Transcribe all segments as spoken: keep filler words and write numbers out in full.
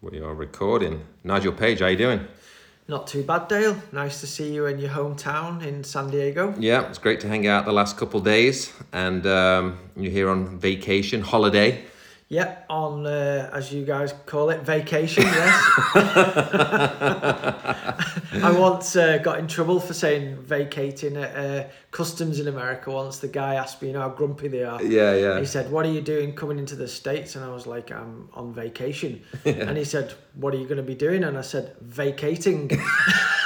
We are recording. Nigel Page, how you doing? Not too bad, Dale. Nice to see you in your hometown in San Diego. Yeah, it's great to hang out the last couple of days. And um, you're here on vacation, holiday. Yeah, on, uh, as you guys call it, vacation, yes. I once uh, got in trouble for saying vacating at uh, customs in America once. The guy asked me, you know, how grumpy they are. Yeah, yeah. And he said, what are you doing coming into the States? And I was like, I'm on vacation. Yeah. And he said, what are you going to be doing? And I said, vacating.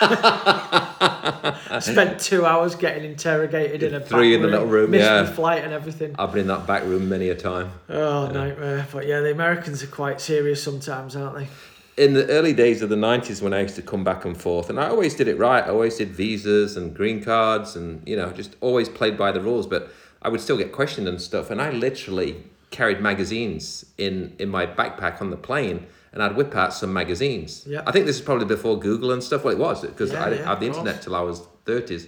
I spent two hours getting interrogated in a three back in the room, little room, missed yeah. the flight and everything. I've been in that back room many a time. Oh, yeah. Nightmare! But yeah, the Americans are quite serious sometimes, aren't they? In the early days of the nineties, when I used to come back and forth, and I always did it right. I always did visas and green cards, and you know, just always played by the rules. But I would still get questioned and stuff, and I literally carried magazines in in my backpack on the plane. And I'd whip out some magazines. Yeah. I think this is probably before Google and stuff. Well, it was, because yeah, I didn't yeah, have the internet till I was thirties.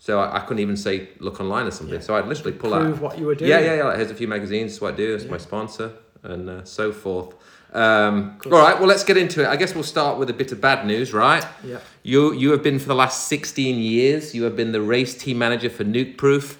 So I, I couldn't even say, look online or something. Yeah. So I'd literally pull Prove out. Prove what you were doing. Yeah, yeah, yeah. Like, here's a few magazines. This is what I do. This is yeah. my sponsor. And uh, so forth. Um, all right, well, let's get into it. I guess we'll start with a bit of bad news, right? Yeah. You, you have been, for the last sixteen years, you have been the race team manager for Nukeproof.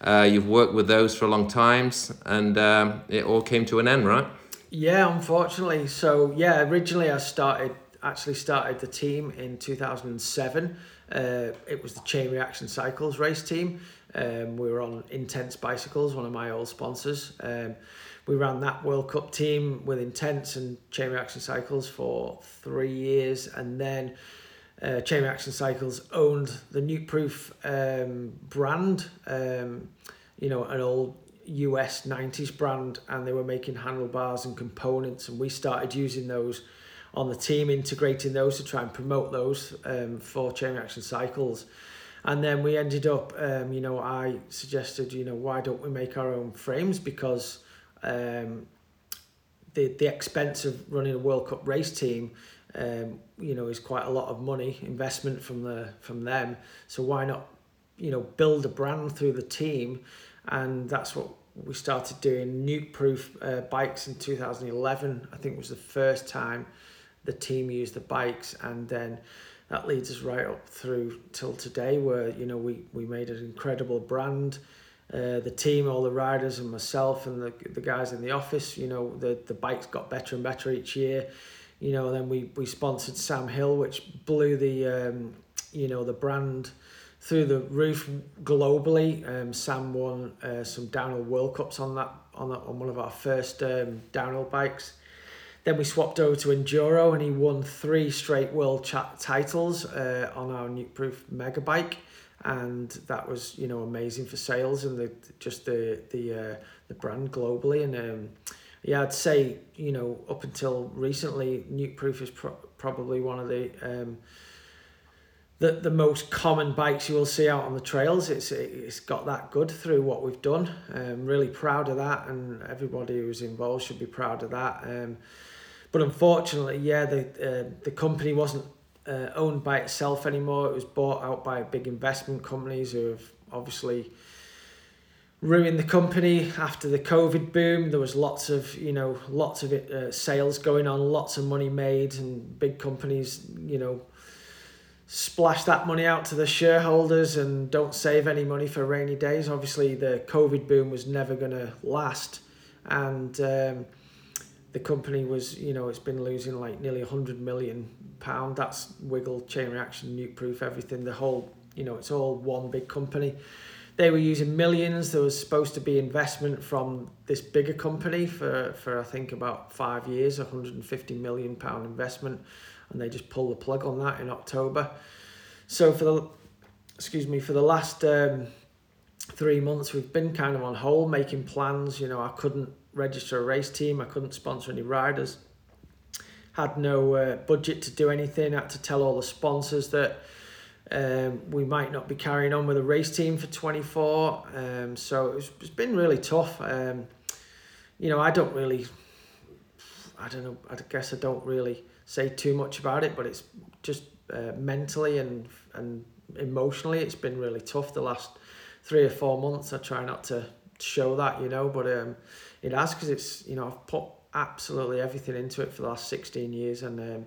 Uh, you've worked with those for a long time. And um, it all came to an end, right? Yeah, unfortunately. So yeah, originally I started actually started the team in two thousand seven. Uh, it was the Chain Reaction Cycles race team. Um, we were on Intense bicycles, one of my old sponsors. Um, we ran that World Cup team with Intense and Chain Reaction Cycles for three years, and then uh, Chain Reaction Cycles owned the Nukeproof um, brand. Um, you know, an old U S nineties brand, and they were making handlebars and components, and we started using those on the team, integrating those to try and promote those um, for Chain Reaction Cycles. And then we ended up, um, you know, I suggested, you know, why don't we make our own frames, because um, the, the expense of running a World Cup race team um, you know, is quite a lot of money investment from the from them. So why not, you know, build a brand through the team? And that's what we started doing. Nukeproof uh, bikes in two thousand eleven, I think, was the first time the team used the bikes. And then that leads us right up through till today, where, you know, we, we made an incredible brand. Uh, the team, all the riders and myself and the, the guys in the office, you know, the, the bikes got better and better each year. You know, then we, we sponsored Sam Hill, which blew the, um, you know, the brand through the roof globally. Um, Sam won uh, some downhill World Cups on that on that, on one of our first um, downhill bikes. Then we swapped over to enduro, and he won three straight world chat titles uh, on our Nukeproof mega bike, and that was, you know, amazing for sales and the just the the uh, the brand globally. And um, yeah, I'd say, you know, up until recently, Nukeproof is pro- probably one of the um, The, the most common bikes you will see out on the trails. It's it's got that good through what we've done. I'm really proud of that, and everybody who's involved should be proud of that. Um, but unfortunately, yeah, the uh, the company wasn't uh, owned by itself anymore. It was bought out by big investment companies who have obviously ruined the company after the COVID boom. There was lots of, you know, lots of it, uh, sales going on, lots of money made, and big companies, you know, splash that money out to the shareholders and don't save any money for rainy days. Obviously, the COVID boom was never going to last, and um, the company was, you know, it's been losing like nearly one hundred million pounds. That's Wiggle, Chain Reaction, Nukeproof, everything. The whole, you know, it's all one big company. They were using millions. There was supposed to be investment from this bigger company for, for I think about five years, one hundred fifty million pound investment. And they just pulled the plug on that in October. So for the, excuse me, for the last um, three months, we've been kind of on hold, making plans. You know, I couldn't register a race team. I couldn't sponsor any riders. Had no uh, budget to do anything. I had to tell all the sponsors that um, we might not be carrying on with a race team for twenty-four. Um, so it's, it's been really tough. Um, you know, I don't really, I don't know, I guess I don't really say too much about it, but it's just uh, mentally and and emotionally, it's been really tough the last three or four months. I try not to show that, you know, but um, it has, because it's, you know, I've put absolutely everything into it for the last sixteen years. And um,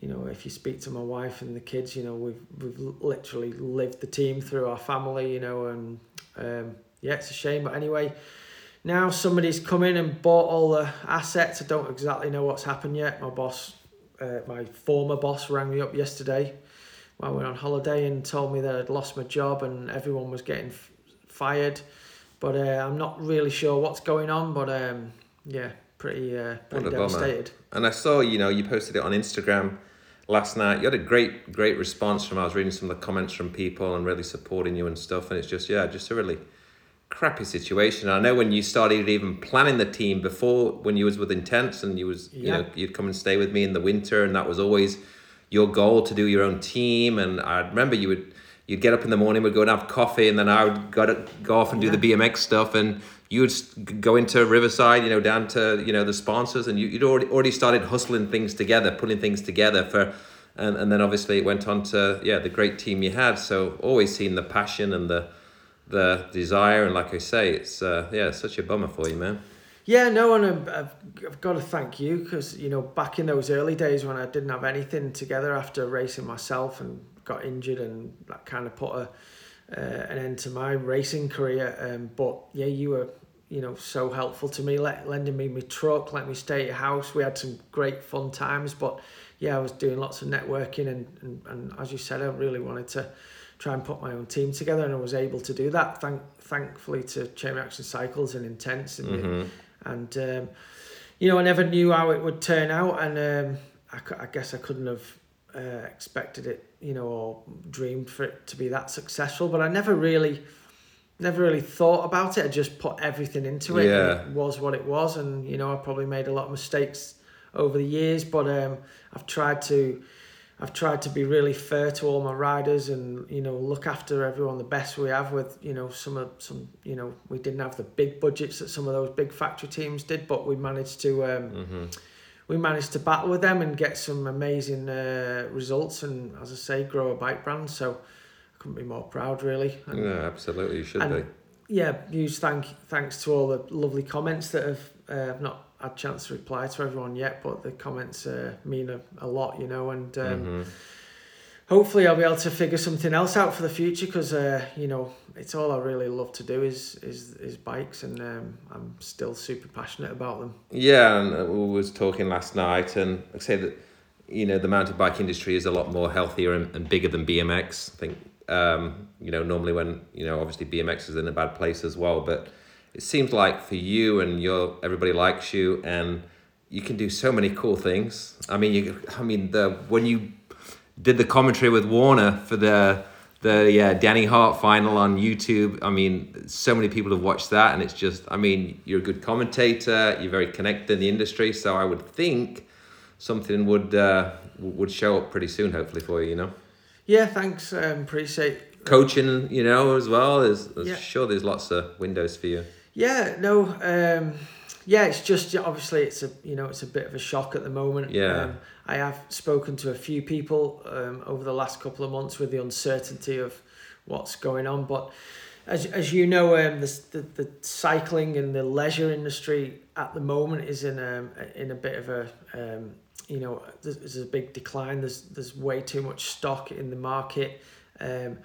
you know, if you speak to my wife and the kids, you know, we've we've literally lived the team through our family, you know, and um, yeah, it's a shame. But anyway, now somebody's come in and bought all the assets. I don't exactly know what's happened yet. My boss, uh, my former boss, rang me up yesterday while we were on holiday and told me that I'd lost my job and everyone was getting f fired. But uh, I'm not really sure what's going on. But um, yeah, pretty, uh, pretty devastated. And I saw, you know, you posted it on Instagram last night. You had a great, great response from, I was reading some of the comments from people and really supporting you and stuff. And it's just, yeah, just a really crappy situation. I know when you started even planning the team before, when you was with Intense and you was, yeah. you know, you'd come and stay with me in the winter, and that was always your goal, to do your own team. And I remember you would, you'd get up in the morning, we'd go and have coffee, and then I would go, to, go off and do yeah. the B M X stuff, and you'd go into Riverside, you know, down to, you know, the sponsors, and you, you'd already already started hustling things together, putting things together for, and, and then obviously it went on to, yeah, the great team you had. So always seen the passion and the the desire, and like I say, it's, uh, yeah, it's such a bummer for you, man. Yeah, no, and I've, I've got to thank you, because, you know, back in those early days when I didn't have anything together after racing myself and got injured, and that kind of put a, uh, an end to my racing career. Um, but yeah, you were, you know, so helpful to me, let, lending me my truck, letting me stay at your house. We had some great fun times, but yeah, I was doing lots of networking, and, and, and as you said, I really wanted to try and put my own team together, and I was able to do that, thank, thankfully to Chain Reaction Cycles and Intense. And, mm-hmm. and um, you know, I never knew how it would turn out, and um, I, I guess I couldn't have uh, expected it, you know, or dreamed for it to be that successful, but I never really... never really thought about it. I just put everything into it. Yeah. And it was what it was, and you know, I probably made a lot of mistakes over the years, but um, I've tried to, I've tried to be really fair to all my riders, and you know, look after everyone the best we have. With you know, some of some you know, we didn't have the big budgets that some of those big factory teams did, but we managed to, um, mm-hmm. we managed to battle with them and get some amazing uh, results, and as I say, grow a bike brand. So. Couldn't be more proud, really. And, yeah, absolutely, you should and, be. Yeah, huge thank thanks to all the lovely comments that have uh, not had a chance to reply to everyone yet, but the comments uh, mean a, a lot, you know. And um, mm-hmm. hopefully, I'll be able to figure something else out for the future, because uh, you know, it's all I really love to do is is is bikes, and um, I'm still super passionate about them. Yeah, and we was talking last night, and I say that you know the mountain bike industry is a lot more healthier and, and bigger than B M X. I think. Um, you know, normally when, you know, obviously B M X is in a bad place as well, but it seems like for you and your, everybody likes you, and you can do so many cool things. I mean, you, I mean, the, when you did the commentary with Warner for the, the, yeah, Danny Hart final on YouTube, I mean, so many people have watched that, and it's just, I mean, you're a good commentator, you're very connected in the industry. So I would think something would, uh, would show up pretty soon, hopefully for you, you know? Yeah, thanks. Um, appreciate coaching. You know, as well as yeah. sure, there's lots of windows for you. Yeah, no, um, yeah. It's just obviously it's a you know it's a bit of a shock at the moment. Yeah, um, I have spoken to a few people um, over the last couple of months with the uncertainty of what's going on. But as as you know, um, the the, the cycling and the leisure industry at the moment is in a in a bit of a um, you know, there's a big decline. There's there's way too much stock in the market. Um,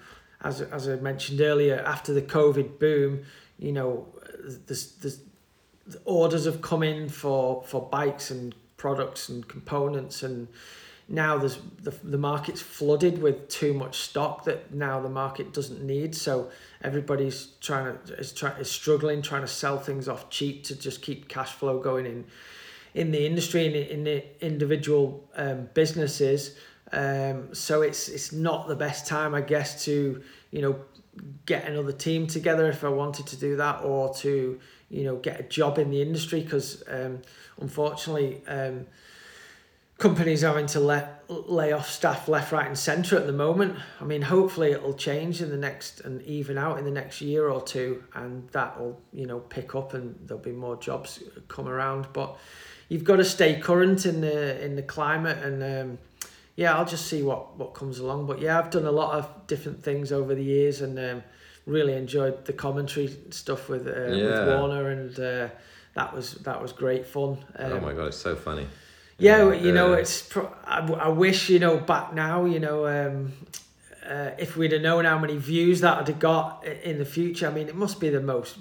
as as I mentioned earlier, after the COVID boom, you know, there's, there's the orders have come in for for bikes and products and components, and now there's the the market's flooded with too much stock that now the market doesn't need. So everybody's trying to is try is struggling trying to sell things off cheap to just keep cash flow going in. in the industry and in the individual um, businesses. Um, so it's it's not the best time, I guess, to, you know, get another team together if I wanted to do that, or to, you know, get a job in the industry, because um, unfortunately um, companies are having to let, lay off staff left, right and centre at the moment. I mean, hopefully it'll change in the next and even out in the next year or two, and that'll, you know, pick up and there'll be more jobs come around. But you've got to stay current in the in the climate, and um, yeah, I'll just see what what comes along. But yeah, I've done a lot of different things over the years, and um, really enjoyed the commentary stuff with, uh, yeah. with Warner, and uh, that was that was great fun. Um, oh my God, it's so funny. Yeah, yeah you uh, know, it's. Pro- I, I wish, you know, back now, you know, um, uh, if we'd have known how many views that I'd have got in the future. I mean, it must be the most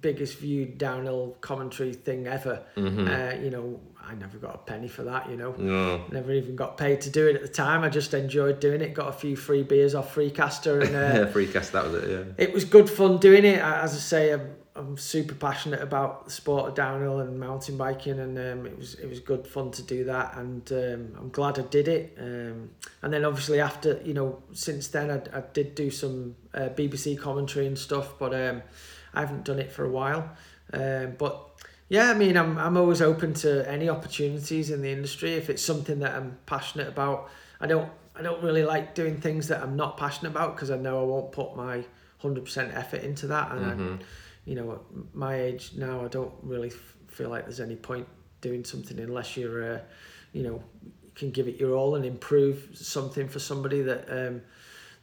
biggest viewed downhill commentary thing ever. Mm-hmm. Uh, you know, I never got a penny for that, you know. No. Never even got paid to do it at the time. I just enjoyed doing it. Got a few free beers off Freecaster. And, uh, yeah, Freecaster, that was it, yeah. It was good fun doing it. As I say, I'm, I'm super passionate about the sport of downhill and mountain biking, and um, it was it was good fun to do that, and um, I'm glad I did it. Um, and then obviously after, you know, since then I, I did do some uh, B B C commentary and stuff, but um, I haven't done it for a while. Um, but yeah, I mean, I'm I'm always open to any opportunities in the industry if it's something that I'm passionate about. I don't I don't really like doing things that I'm not passionate about, because I know I won't put my one hundred percent effort into that, and mm-hmm. I, you know, at my age now, I don't really f- feel like there's any point doing something unless you're, uh, you know, can give it your all and improve something for somebody that um,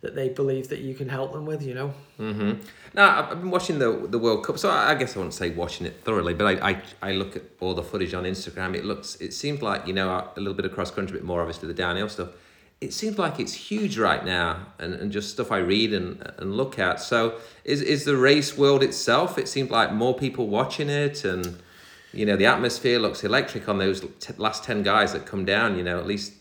that they believe that you can help them with, you know. Mm-hmm. Now, I've been watching the the World Cup, so I, I guess I wouldn't say watching it thoroughly, but I, I, I look at all the footage on Instagram. It looks, it seems like, you know, a little bit of cross-country, a bit more obviously the downhill stuff. It seems like it's huge right now, and, and just stuff I read and, and look at. So is is the race world itself, it seemed like more people watching it, and, you know, the atmosphere looks electric on those t- last ten guys that come down, you know, at least,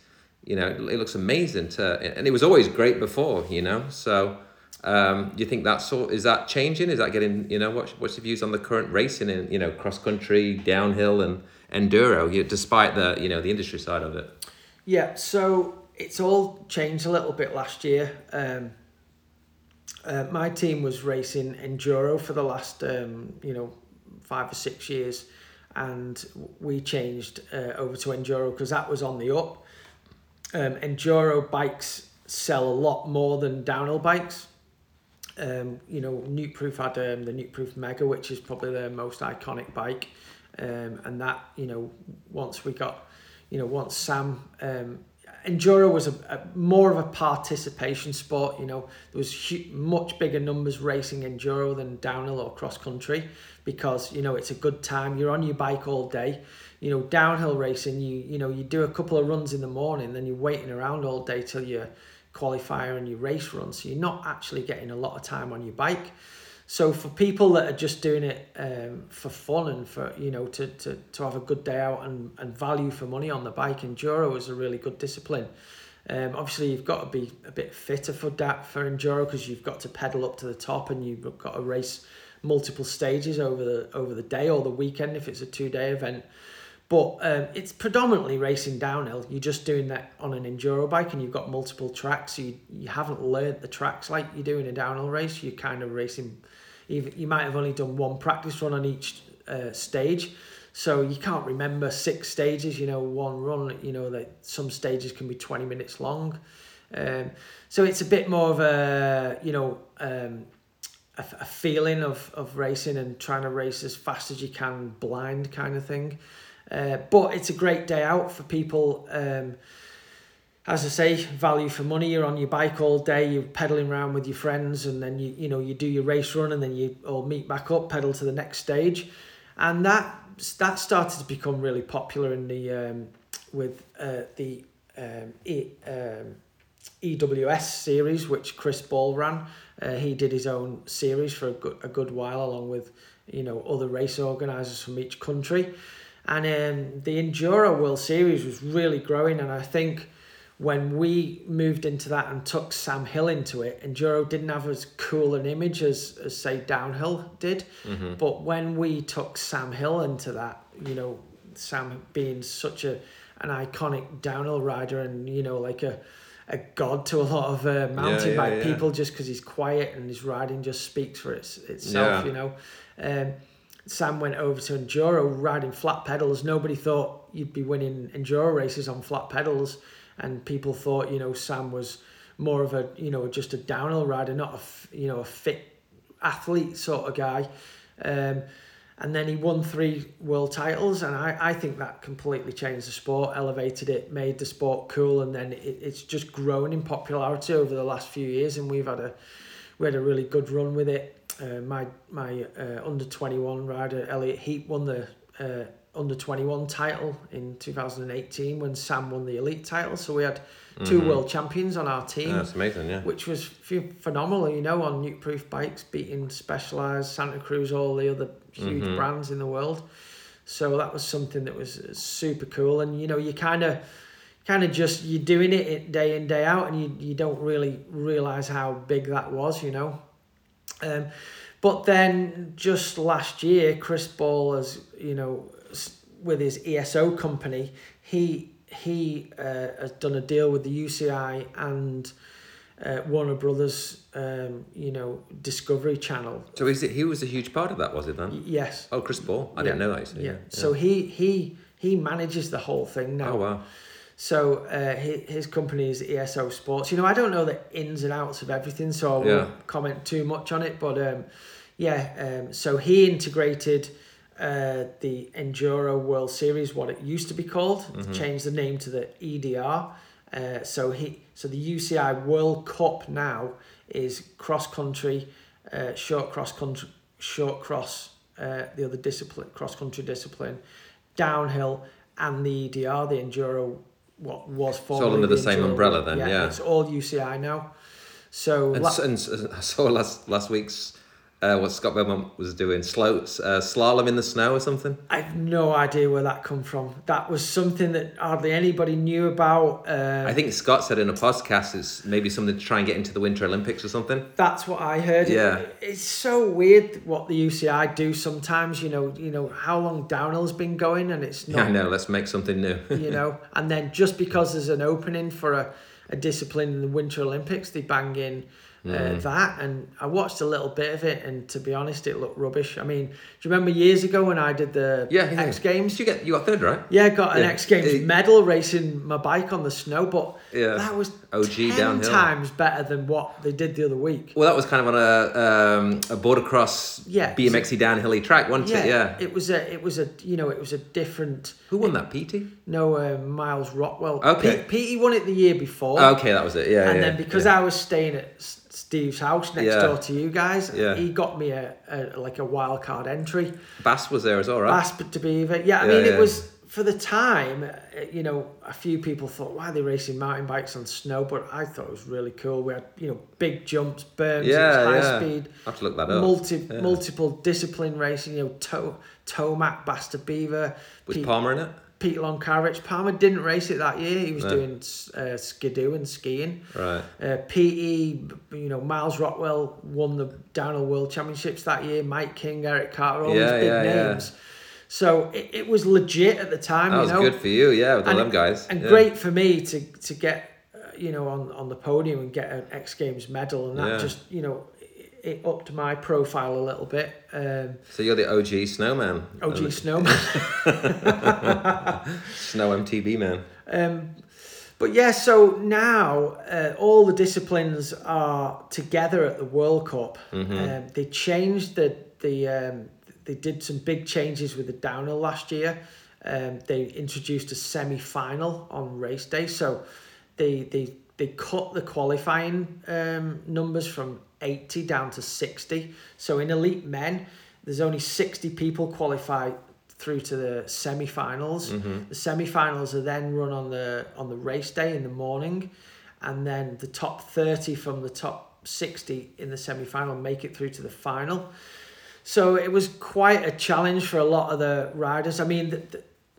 you know, it, it looks amazing to, and it was always great before, you know. So um, do you think that's sort, is that changing? Is that getting, you know, what's, what's the views on the current racing in, you know, cross-country, downhill and enduro, you know, despite the, you know, the industry side of it? Yeah, so... it's all changed a little bit last year. Um, uh, my team was racing enduro for the last, um, you know, five or six years, and we changed uh, over to enduro because that was on the up. Um, enduro bikes sell a lot more than downhill bikes. Um, you know, Nukeproof had um, the Nukeproof Mega, which is probably their most iconic bike, um, and that, you know, once we got, you know, once Sam. Um, Enduro was a, a more of a participation sport, you know. There was huge, much bigger numbers racing enduro than downhill or cross country, because, you know, it's a good time. You're on your bike all day. You know, downhill racing, you you know, you do a couple of runs in the morning, then you're waiting around all day till your qualifier and your race run. So you're not actually getting a lot of time on your bike. So for people that are just doing it um, for fun and for, you know, to, to, to have a good day out and, and value for money on the bike, enduro is a really good discipline. Um, obviously, you've got to be a bit fitter for that, for enduro, because you've got to pedal up to the top and you've got to race multiple stages over the over the day or the weekend if it's a two-day event. But um, it's predominantly racing downhill. You're just doing that on an enduro bike, and you've got multiple tracks. So you, you haven't learnt the tracks like you do in a downhill race. You're kind of racing. You might have only done one practice run on each uh, stage, so you can't remember six stages. You know, one run. You know that some stages can be twenty minutes long, um, so it's a bit more of a you know um, a, a feeling of of racing and trying to race as fast as you can, blind kind of thing. Uh, but it's a great day out for people. Um, as I say, value for money. You're on your bike all day. You're pedaling around with your friends, and then you you know you do your race run, and then you all meet back up, pedal to the next stage, and that that started to become really popular in the um, with uh, the um, e, um, E W S series, which Chris Ball ran. Uh, he did his own series for a good a good while, along with you know other race organisers from each country. And um, the Enduro World Series was really growing, and I think when we moved into that and took Sam Hill into it, enduro didn't have as cool an image as, as say, downhill did. Mm-hmm. But when we took Sam Hill into that, you know, Sam being such a an iconic downhill rider and, you know, like a, a god to a lot of uh, mountain yeah, yeah, bike yeah. people, just because he's quiet and his riding just speaks for its, itself, yeah. you know. Um, Sam went over to enduro riding flat pedals. Nobody thought you'd be winning enduro races on flat pedals, and people thought you know Sam was more of a you know just a downhill rider, not a f- you know a fit athlete sort of guy. Um, and then he won three world titles, and I, I think that completely changed the sport, elevated it, made the sport cool, and then it, it's just grown in popularity over the last few years, and we've had a we had a really good run with it. uh, my my uh, under twenty-one rider Elliot Heap won the uh, under twenty-one title in two thousand eighteen when Sam won the elite title. So we had two mm-hmm. world champions on our team. Yeah, that's amazing, yeah. Which was f- phenomenal, you know, on Nukeproof bikes, beating Specialized, Santa Cruz, all the other huge mm-hmm. brands in the world. So that was something that was super cool. And, you know, you kind of kind of just, you're doing it day in, day out, and you, you don't really realise how big that was, you know. Um, but then just last year, Chris Ball, as, you know, with his E S O company, he he uh, has done a deal with the U C I and uh, Warner Brothers, um, you know, Discovery Channel. So is it, he was a huge part of that, was it then? Yes. Oh, Chris Ball. I yeah. didn't know that. Yeah. yeah. So he he he manages the whole thing now. Oh wow. So uh, his, his company is E S O Sports. You know, I don't know the ins and outs of everything, so I won't yeah. comment too much on it. But um, yeah, um, so he integrated uh, the Enduro World Series, what it used to be called, mm-hmm. changed the name to the E D R. Uh, so he, so the U C I World Cup now is cross country, uh, short cross country, short cross, uh, the other discipline, cross country discipline, downhill, and the E D R, the Enduro, what was formerly. It's all under the, the same Enduro umbrella then, yeah, yeah. It's all U C I now. So and, la- and I saw last last week's. Uh, what Scott Belmont was doing, slow, uh, slalom in the snow or something? I have no idea where that come from. That was something that hardly anybody knew about. Um, I think Scott said in a podcast it's maybe something to try and get into the Winter Olympics or something. That's what I heard. Yeah. It, it's so weird what the U C I do sometimes, you know, you know how long downhill's been going and it's not... Yeah, I know, let's make something new. You know, and then just because there's an opening for a, a discipline in the Winter Olympics, they bang in... Mm. Uh, that, and I watched a little bit of it, and to be honest, it looked rubbish. I mean, do you remember years ago when I did the yeah, yeah. X Games? You get you got third, right? Yeah, I got yeah. an X Games yeah. medal racing my bike on the snow, but yeah. that was O G ten downhill. Times better than what they did the other week. Well, that was kind of on a um, a border cross yeah, B M X-y downhilly track, wasn't yeah, it? Yeah, it was a it was a you know it was a different. Who won it, that? Petey? No, uh, Miles Rockwell. Okay, P- Petey won it the year before. Oh, okay, that was it. Yeah, and yeah, then because yeah. I was staying at Steve's house next yeah. door to you guys. Yeah. He got me a, a like a wild card entry. Bass was there as well, right? Bass to be even. Yeah, I yeah, mean yeah. it was for the time. You know, a few people thought, "Why are they racing mountain bikes on snow?" But I thought it was really cool. We had you know big jumps, berms, yeah, high yeah. speed. I have to look that up. Multi yeah. multiple discipline racing. You know, tow Tomac, Bass to Beaver. Was Pete, Palmer in it? Pete Longcarich. Palmer didn't race it that year. He was no. doing uh, skidoo and skiing. Right. Uh, P E, you know, Miles Rockwell won the downhill world championships that year. Mike King, Eric Carter, all yeah, these big yeah, names. Yeah. So it, it was legit at the time. That you know? was good for you, yeah, with all them guys. And yeah. great for me to to get, uh, you know, on, on the podium and get an X Games medal, and that yeah. just, you know, it upped my profile a little bit. Um, so you're the O G snowman. O G snowman. Snow M T B man. Um, but yeah, so now uh, all the disciplines are together at the World Cup. Mm-hmm. Um, they changed the the um, they did some big changes with the downhill last year. Um, they introduced a semi-final on race day, so they they they cut the qualifying um, numbers from eighty down to sixty. So in elite men, there's only sixty people qualify through to the semi-finals. Mm-hmm. The semi-finals are then run on the on the race day in the morning, and then the top thirty from the top sixty in the semi-final make it through to the final. So it was quite a challenge for a lot of the riders. I mean, the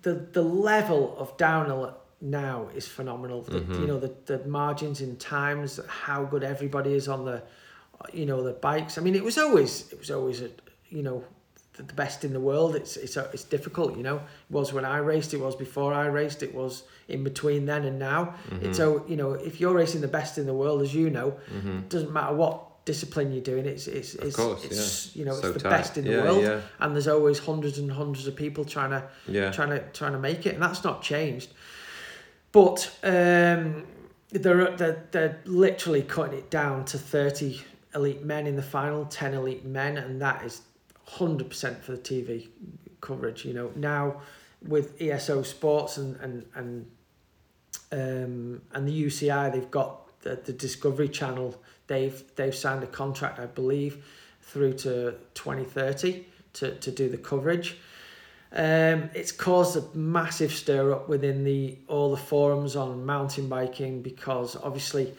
the, the level of downhill now is phenomenal. Mm-hmm. The, you know, the, the margins in times, how good everybody is on the you know the bikes. I mean, it was always it was always a, you know the best in the world. It's it's it's difficult, you know. It was when I raced. It was before I raced. It was in between then and now. Mm-hmm. It's so you know if you're racing the best in the world, as you know, mm-hmm. it doesn't matter what discipline you're doing. It's it's of it's course, it's yeah. you know so it's the tight. best in the yeah, world, yeah. and there's always hundreds and hundreds of people trying to yeah. trying to trying to make it, and that's not changed. But um, they're they're they're literally cutting it down to thirty. Elite men in the final, ten elite men, and that is one hundred percent for the T V coverage, you know. Now with E S O Sports and and and, um, and the U C I, they've got the, the Discovery Channel, they've they've signed a contract, I believe, through to twenty thirty to, to do the coverage. Um, it's caused a massive stir up within the all the forums on mountain biking, because obviously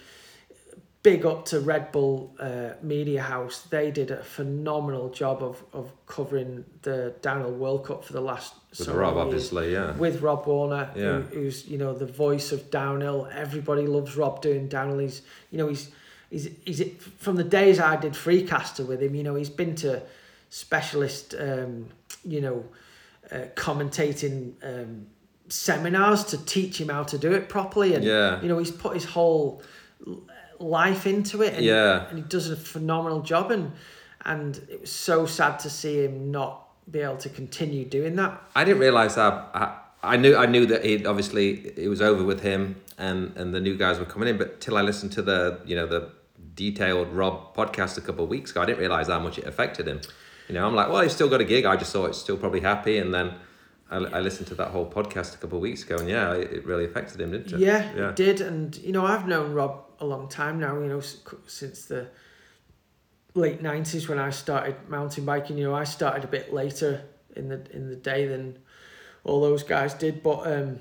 big up to Red Bull uh, Media House. They did a phenomenal job of, of covering the Downhill World Cup for the last with Rob years. Obviously, yeah, with Rob Warner, yeah. who, who's you know the voice of downhill. Everybody loves Rob doing downhill. He's you know he's he's he's from the days I did Freecaster with him. You know he's been to specialist um, you know. Uh, commentating um, seminars to teach him how to do it properly, and yeah. you know he's put his whole life into it, and, yeah. and he does a phenomenal job, and and it was so sad to see him not be able to continue doing that. I didn't realise that. I, I knew I knew that he obviously it was over with him, and and the new guys were coming in, but till I listened to the you know the detailed Rob podcast a couple of weeks ago, I didn't realise how much it affected him. You know, I'm like, well, he's still got a gig. I just thought it's still probably happy. And then I, I listened to that whole podcast a couple of weeks ago, and yeah, it, it really affected him, didn't it? Yeah, yeah, it did. And, you know, I've known Rob a long time now, you know, since the late nineties when I started mountain biking. You know, I started a bit later in the in the day than all those guys did. But um,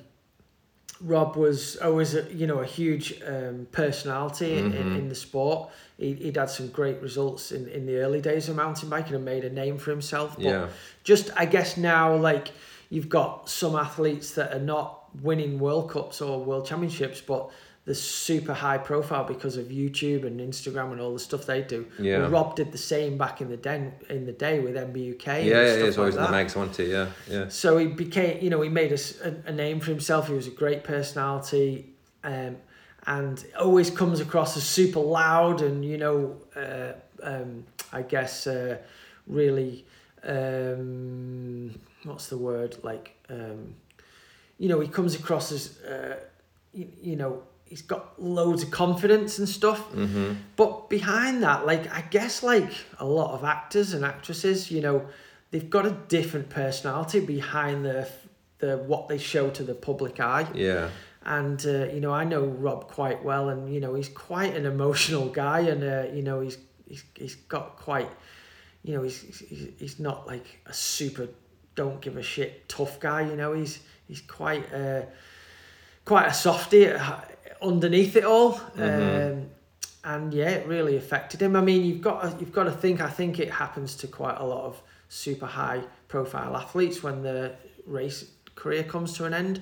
Rob was always, a, you know, a huge um, personality mm-hmm. in, in the sport. He, he'd had some great results in, in the early days of mountain biking and made a name for himself. But yeah. just, I guess now, like, you've got some athletes that are not winning World Cups or World Championships, but they're super high profile because of YouTube and Instagram and all the stuff they do. Yeah. Well, Rob did the same back in the den, in the day with M B U K. Yeah, and yeah, stuff it's like always that. In the mags, wasn't it? Yeah, yeah. So he became, you know, he made a, a name for himself. He was a great personality. Um, And always comes across as super loud and, you know, uh, um, I guess uh, really, um, what's the word? Like, um, you know, he comes across as, uh, you, you know, he's got loads of confidence and stuff. Mm-hmm. But behind that, like, I guess like a lot of actors and actresses, you know, they've got a different personality behind the, the what they show to the public eye. Yeah. And, uh, you know, I know Rob quite well, and, you know, he's quite an emotional guy, and, uh, you know, he's he's he's got quite, you know, he's, he's he's not like a super don't give a shit tough guy, you know, he's he's quite, uh, quite a softie underneath it all. Mm-hmm. Um, and, yeah, it really affected him. I mean, you've got to, you've got to think, I think it happens to quite a lot of super high profile athletes when their race career comes to an end.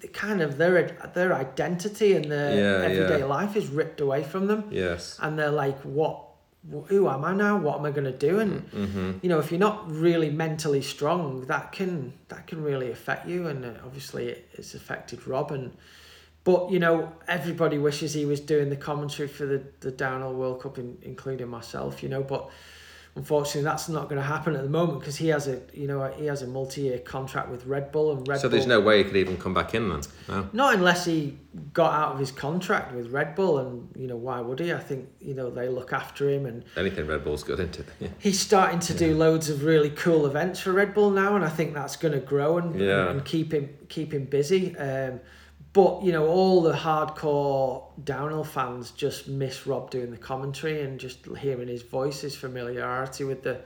The kind of their their identity and their yeah, everyday yeah. life is ripped away from them. Yes, and they're like, "What? Who am I now? What am I going to do?" And mm-hmm. you know, if you're not really mentally strong, that can that can really affect you. And obviously, it, it's affected Rob. And but you know, everybody wishes he was doing the commentary for the the Downhill World Cup, in, including myself. You know, but unfortunately, that's not going to happen at the moment because he has a, you know, he has a multi-year contract with Red Bull and Red. So there's Bull, no way he could even come back in then. No. Not unless he got out of his contract with Red Bull, and you know why would he? I think you know they look after him and anything Red Bull's good into. Yeah. He's starting to do yeah. loads of really cool events for Red Bull now, and I think that's going to grow and yeah. and keep him keep him busy. Um, But, you know, all the hardcore downhill fans just miss Rob doing the commentary and just hearing his voice, his familiarity with the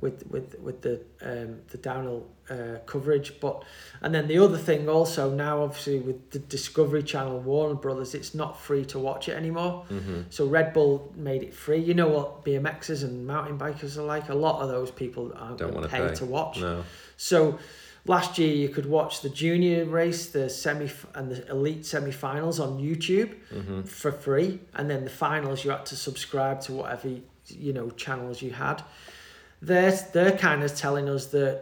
with with, with the um, the downhill uh, coverage. But and then the other thing also now, obviously, with the Discovery Channel, Warner Brothers, it's not free to watch it anymore. Mm-hmm. So Red Bull made it free. You know what B M Xers and mountain bikers are like? A lot of those people aren't going to pay, pay to watch. No. So last year, you could watch the junior race, the semi and the elite semi-finals on YouTube mm-hmm. for free, and then the finals you had to subscribe to whatever you know channels you had. They're they're kind of telling us that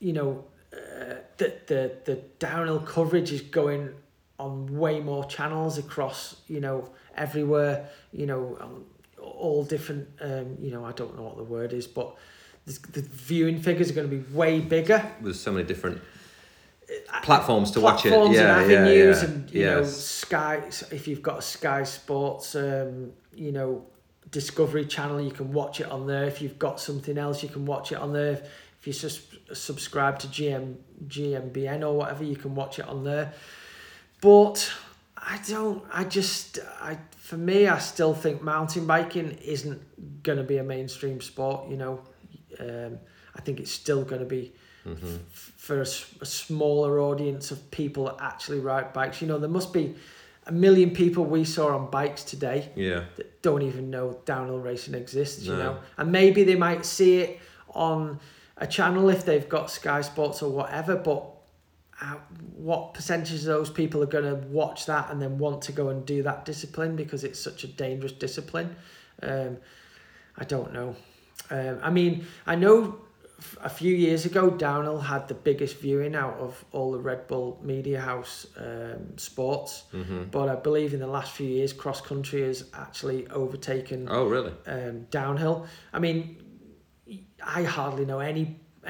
you know uh, that the the downhill coverage is going on way more channels across you know everywhere you know um, all different um, you know I don't know what the word is but. The viewing figures are going to be way bigger. There's so many different platforms to platforms watch it. Yeah, and avenues yeah, yeah. And, you yes. know, Sky, if you've got a Sky Sports, um, you know, Discovery Channel, you can watch it on there. If you've got something else, you can watch it on there. If you sus- subscribe to G M, G M B N or whatever, you can watch it on there. But I don't, I just, I for me, I still think mountain biking isn't going to be a mainstream sport, you know. Um, I think it's still going to be mm-hmm. f- for a, a smaller audience of people that actually ride bikes. You know, there must be a million people we saw on bikes today yeah. that don't even know downhill racing exists, no. you know. And maybe they might see it on a channel if they've got Sky Sports or whatever, but Uh, what percentage of those people are going to watch that and then want to go and do that discipline because it's such a dangerous discipline? Um, I don't know. Um, I mean, I know f- a few years ago, downhill had the biggest viewing out of all the Red Bull Media House um, sports, mm-hmm. but I believe in the last few years, cross country has actually overtaken. Oh, really? Um, downhill. I mean, I hardly know any.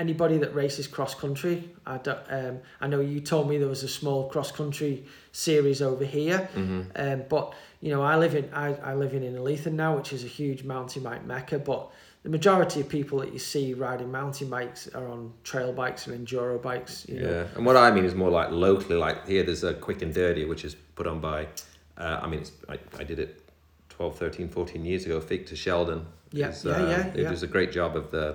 Anybody that races cross country, I don't, um, I know you told me there was a small cross country series over here, mm-hmm. um, but you know I live in I, I live in Elithan now, which is a huge mountain bike mecca. But the majority of people that you see riding mountain bikes are on trail bikes or enduro bikes. You yeah, know. And what I mean is more like locally, like here. There's a Quick and Dirty, which is put on by, uh, I mean, it's, I I did it twelve, thirteen, fourteen years ago. Fig to Sheldon. Yeah, yeah, uh, yeah. It yeah. does a great job of the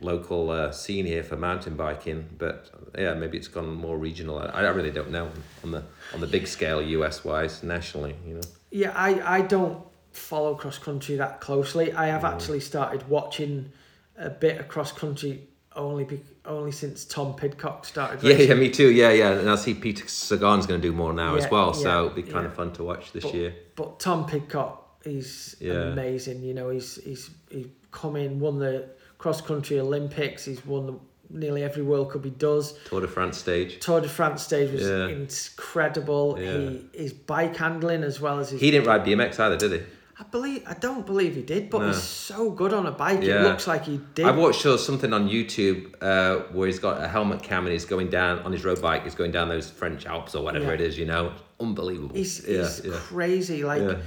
local uh, scene here for mountain biking, but yeah, maybe it's gone more regional. I, I really don't know on the on the big scale, U S wise, nationally, you know. Yeah, I, I don't follow cross country that closely. I have mm. actually started watching a bit of cross country only be, only since Tom Pidcock started racing. Yeah, yeah, me too. Yeah, yeah, and I see Peter Sagan's going to do more now yeah, as well, yeah, so it'll be kind yeah. of fun to watch this but, year. But Tom Pidcock, he's yeah. amazing. You know, he's he's he come in, won the cross-country Olympics, he's won the, nearly every World Cup he does. Tour de France stage. Tour de France stage was yeah. incredible. Yeah. He His bike handling as well as his... He didn't ride B M X either, did he? I believe I don't believe he did, but no. he's so good on a bike, yeah. it looks like he did. I watched something on YouTube uh, where he's got a helmet cam and he's going down, on his road bike, he's going down those French Alps or whatever yeah. it is, you know. Unbelievable. He's, yeah, he's yeah. crazy, like... Yeah.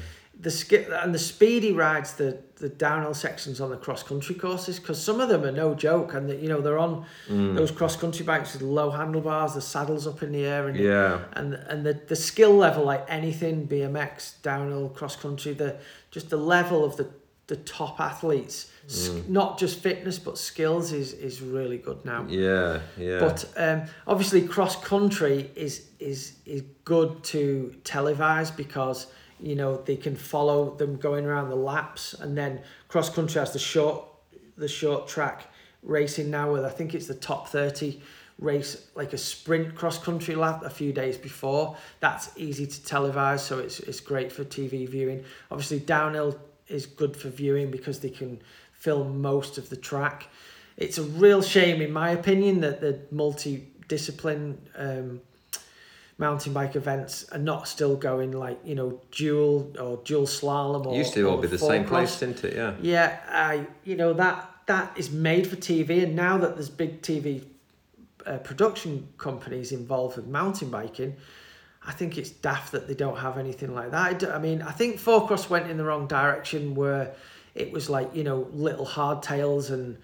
The skip and the speed he rides the, the downhill sections on the cross country courses, because some of them are no joke, and the, you know they're on mm. those cross country bikes with low handlebars, the saddles up in the air, and yeah. and and the, the skill level, like anything B M X, downhill, cross country, the just the level of the, the top athletes, mm. sk- not just fitness but skills is is really good now. Yeah, yeah. But um, obviously cross country is is is good to televise because. You know, they can follow them going around the laps, and then cross country has the short, the short track racing now with I think it's the top thirty race, like a sprint cross country lap a few days before. That's easy to televise, so it's it's great for T V viewing. Obviously, downhill is good for viewing because they can film most of the track. It's a real shame, in my opinion, that the multi-discipline um, mountain bike events are not still going, like, you know, dual or dual slalom. Or, used to all be the same place, didn't it? Yeah. Yeah, I you know that that is made for T V, and now that there's big T V uh, production companies involved with mountain biking, I think it's daft that they don't have anything like that. I, do, I mean, I think Forecross went in the wrong direction where it was like, you know, little hardtails and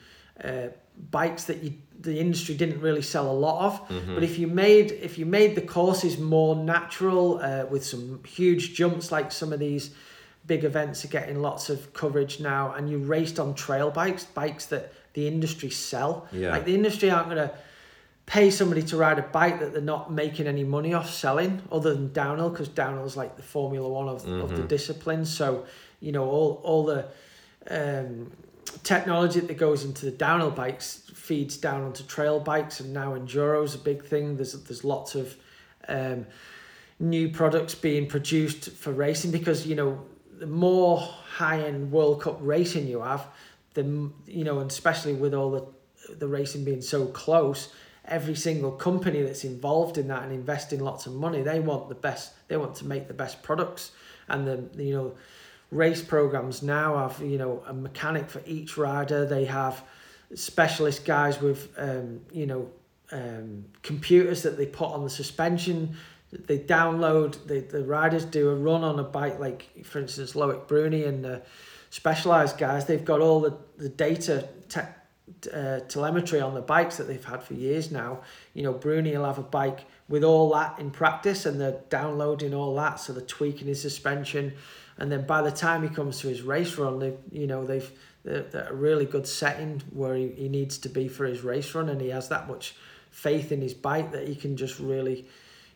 uh, bikes that you. The industry didn't really sell a lot of, mm-hmm. but if you made if you made the courses more natural uh, with some huge jumps, like some of these big events are getting lots of coverage now, and you raced on trail bikes, bikes that the industry sell. Yeah. Like the industry aren't going to pay somebody to ride a bike that they're not making any money off selling, other than downhill, because downhill's like the Formula One of, mm-hmm. of the discipline. So you know all all the. Um, technology that goes into the downhill bikes feeds down onto trail bikes, and now enduro's a big thing. There's there's lots of um, new products being produced for racing because, you know, the more high-end World Cup racing you have, the, you know, and especially with all the the racing being so close, every single company that's involved in that and investing lots of money, they want the best, they want to make the best products. And the, you know, race programs now have, you know, a mechanic for each rider. They have specialist guys with, um, you know, um, computers that they put on the suspension. They download, the, the riders do a run on a bike, like, for instance, Loic Bruni and the Specialized guys. They've got all the, the data te- uh, telemetry on the bikes that they've had for years now. You know, Bruni will have a bike with all that in practice, and they're downloading all that, so they're tweaking his suspension, and then by the time he comes to his race run, they you know they've they're, they're a really good setting where he, he needs to be for his race run, and he has that much faith in his bike that he can just really,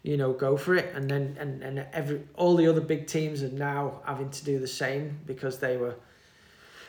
you know, go for it. And then and and every all the other big teams are now having to do the same because they were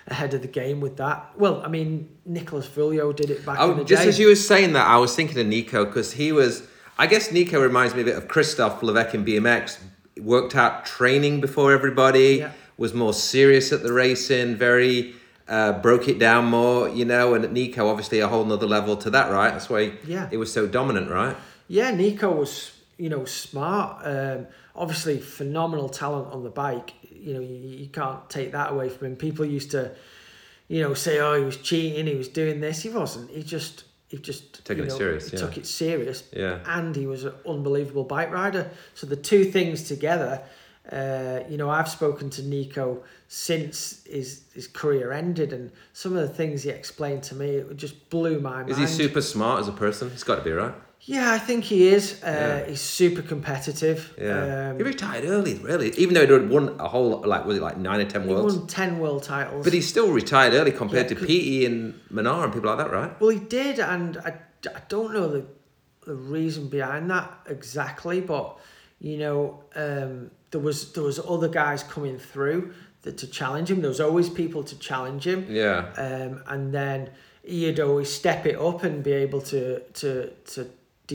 ahead of the game with that. Well, I mean, Nicolas Vulio did it back oh, in the just day. Just as you were saying that, I was thinking of Nico, because he was, I guess Nico reminds me a bit of Christophe Levesque in B M X. Worked out training before everybody, yeah. was more serious at the racing, very, uh, broke it down more, you know, and Nico, obviously a whole nother level to that, right? That's why yeah. it was so dominant, right? Yeah, Nico was, you know, smart. Um, obviously, phenomenal talent on the bike. You know, you, you can't take that away from him. People used to, you know, say, "Oh, he was cheating. He was doing this." He wasn't. He just, he just taking it serious. He yeah. took it serious. Yeah. And he was an unbelievable bike rider. So the two things together. Uh, you know, I've spoken to Nico since his his career ended, and some of the things he explained to me, it just blew my mind. Is he super smart as a person? He's got to be, right? Yeah, I think he is. Uh, yeah. He's super competitive. Yeah, um, he retired early, really. Even though he'd won a whole, like, was it like nine or ten worlds? He won ten world titles. But he still retired early compared yeah, to Petey and Menard and people like that, right? Well, he did, and I, I don't know the the reason behind that exactly, but, you know, um, there was there was other guys coming through that, to challenge him. There was always people to challenge him. Yeah. Um, and then he'd always step it up and be able to to to.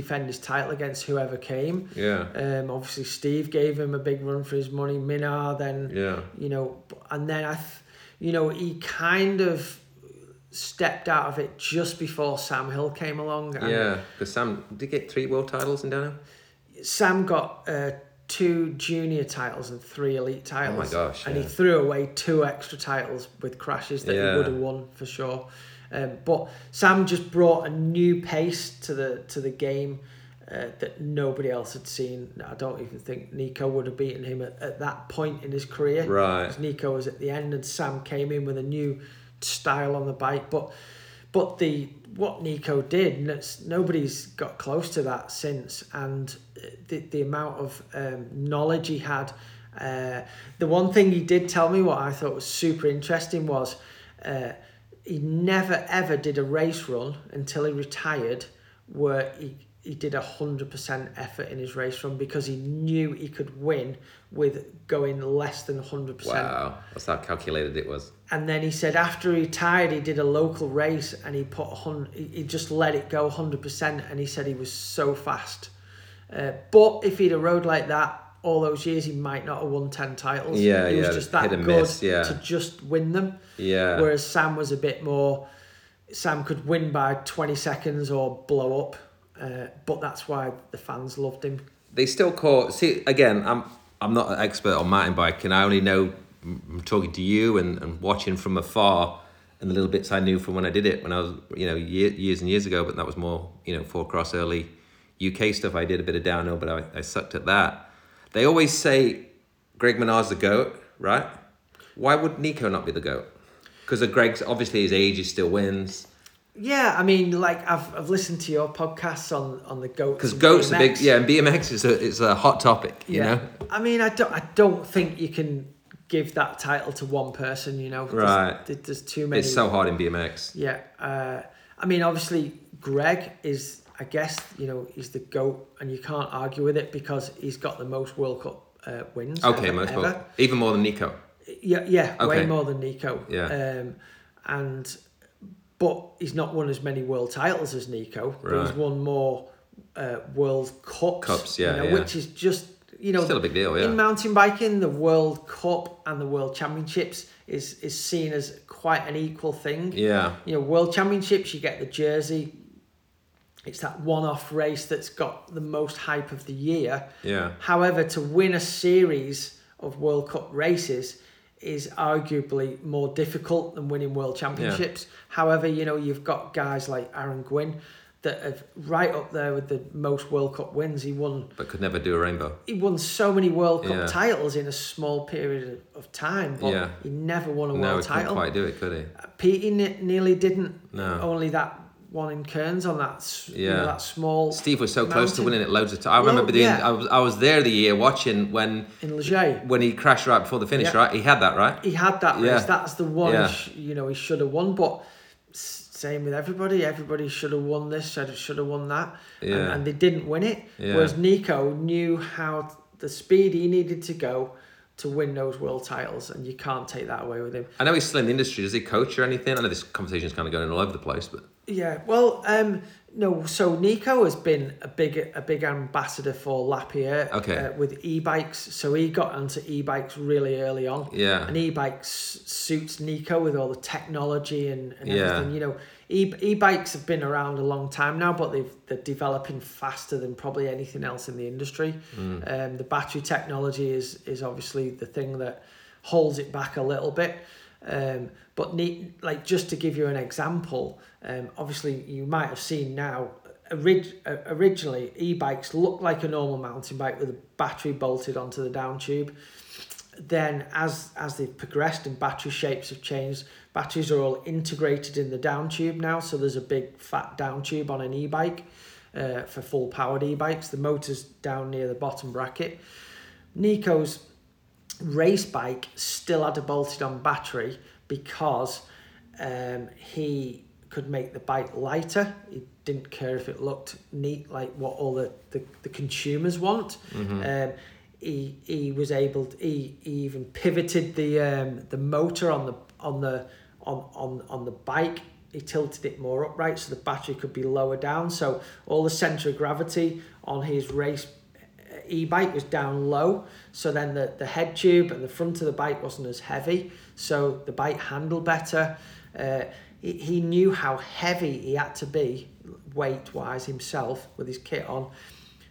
defend his title against whoever came. Yeah. Um. Obviously, Steve gave him a big run for his money. Minar then. Yeah. You know, and then I, th- you know, he kind of stepped out of it just before Sam Hill came along. And yeah, because Sam did he get three world titles in Dano. Sam got uh, two junior titles and three elite titles. Oh my gosh! And yeah. he threw away two extra titles with crashes that yeah. he would have won for sure. Um, but Sam just brought a new pace to the to the game uh, that nobody else had seen. I don't even think Nico would have beaten him at, at that point in his career. Right. Because Nico was at the end and Sam came in with a new style on the bike. But but the what Nico did, nobody's got close to that since. And the, the amount of um, knowledge he had. Uh, the one thing he did tell me what I thought was super interesting was... Uh, He never ever did a race run until he retired where he, he did a hundred percent effort in his race run, because he knew he could win with going less than hundred percent. Wow, that's how calculated it was. And then he said after he retired, he did a local race and he put hundred. He just let it go hundred percent, and he said he was so fast. Uh, but if he'd have rode like that all those years, he might not have won ten titles. Yeah, he yeah. was just that good miss, yeah. to just win them. Yeah. Whereas Sam was a bit more... Sam could win by twenty seconds or blow up. Uh, but that's why the fans loved him. They still call... See, again, I'm I'm not an expert on mountain biking. I only know... I'm talking to you and, and watching from afar, and the little bits I knew from when I did it when I was, you know, year, years and years ago. But that was more, you know, four cross early U K stuff. I did a bit of downhill, but I, I sucked at that. They always say Greg Menard's the GOAT, right? Why would Nico not be the GOAT? Because of Greg's, obviously his age, he still wins. Yeah, I mean, like I've I've listened to your podcasts on, on the GOAT. Because GOAT's a big, yeah, and B M X is a it's a hot topic, you yeah. know. I mean, I don't I don't think you can give that title to one person, you know. There's, right. There's too many. It's so hard in B M X. Yeah, uh, I mean, obviously Greg is. I guess, you know, he's the GOAT, and you can't argue with it because he's got the most World Cup uh, wins. Okay, ever, most ever. Even more than Nico. Yeah, yeah, okay. Way more than Nico. Yeah. Um, and but he's not won as many world titles as Nico. Right. But he's won more uh, World Cups. Cups, yeah, you know, yeah. Which is just, you know, still a big deal. Yeah. In mountain biking, the World Cup and the World Championships is is seen as quite an equal thing. Yeah. You know, World Championships, you get the jersey. It's that one-off race that's got the most hype of the year. Yeah. However, to win a series of World Cup races is arguably more difficult than winning World Championships. Yeah. However, you know, you've got guys like Aaron Gwin that are right up there with the most World Cup wins. He won... But could never do a rainbow. He won so many World Cup yeah. titles in a small period of time, but yeah. he never won a no, world title. No, he couldn't quite do it, could he? Petey n- nearly didn't. No. Only that... one in Cairns on that, yeah. you know, that small. Steve was so mountain. close to winning it loads of times. I remember Lo- being, yeah. I was I was there the year watching when in Leger when he crashed right before the finish. Yeah. Right, he had that right. He had that yeah. race. That's the one. Yeah. You know, he should have won, but. Same with everybody. Everybody should have won this. Should have won that, yeah. and, and they didn't win it. Yeah. Whereas Nico knew how the speed he needed to go to win those world titles, and you can't take that away with him. I know he's still in the industry. Does he coach or anything? I know this conversation's kind of going all over the place, but yeah. Well, um, no. So Nico has been a big, a big ambassador for Lapierre. Okay. Uh, with e-bikes, so he got onto e-bikes really early on. Yeah. And e-bikes suits Nico with all the technology and, and yeah. everything. You know, e e-bikes have been around a long time now, but they've they're developing faster than probably anything else in the industry. Mm. Um, the battery technology is is obviously the thing that holds it back a little bit. Um, but ne- like just to give you an example, um, obviously you might have seen now. Orig- originally, e-bikes looked like a normal mountain bike with a battery bolted onto the down tube. Then, as as they've progressed and battery shapes have changed, batteries are all integrated in the down tube now. So there's a big fat down tube on an e-bike uh, for full powered e-bikes. The motor's down near the bottom bracket. Nico's race bike still had a bolted on battery because um, he could make the bike lighter. He didn't care if it looked neat, like what all the, the, the consumers want. Mm-hmm. Um, he he was able to, he, he even pivoted the um, the motor on the on the on, on on the bike. He tilted it more upright so the battery could be lower down. So all the center of gravity on his race e-bike was down low, so then the, the head tube and the front of the bike wasn't as heavy, so the bike handled better. Uh, he, he knew how heavy he had to be weight-wise himself with his kit on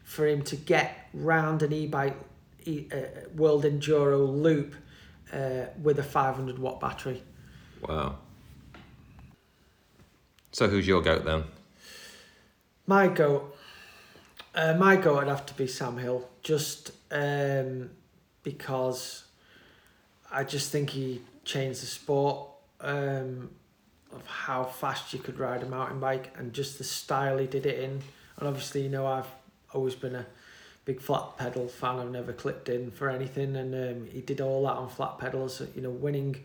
for him to get round an e-bike e, uh, World Enduro loop uh, with a five hundred watt battery. Wow. So who's your goat then? My goat. Uh, my goat would have to be Sam Hill, just um, because I just think he changed the sport um, of how fast you could ride a mountain bike and just the style he did it in. And obviously, you know, I've always been a big flat pedal fan. I've never clipped in for anything, and um, he did all that on flat pedals. You know, winning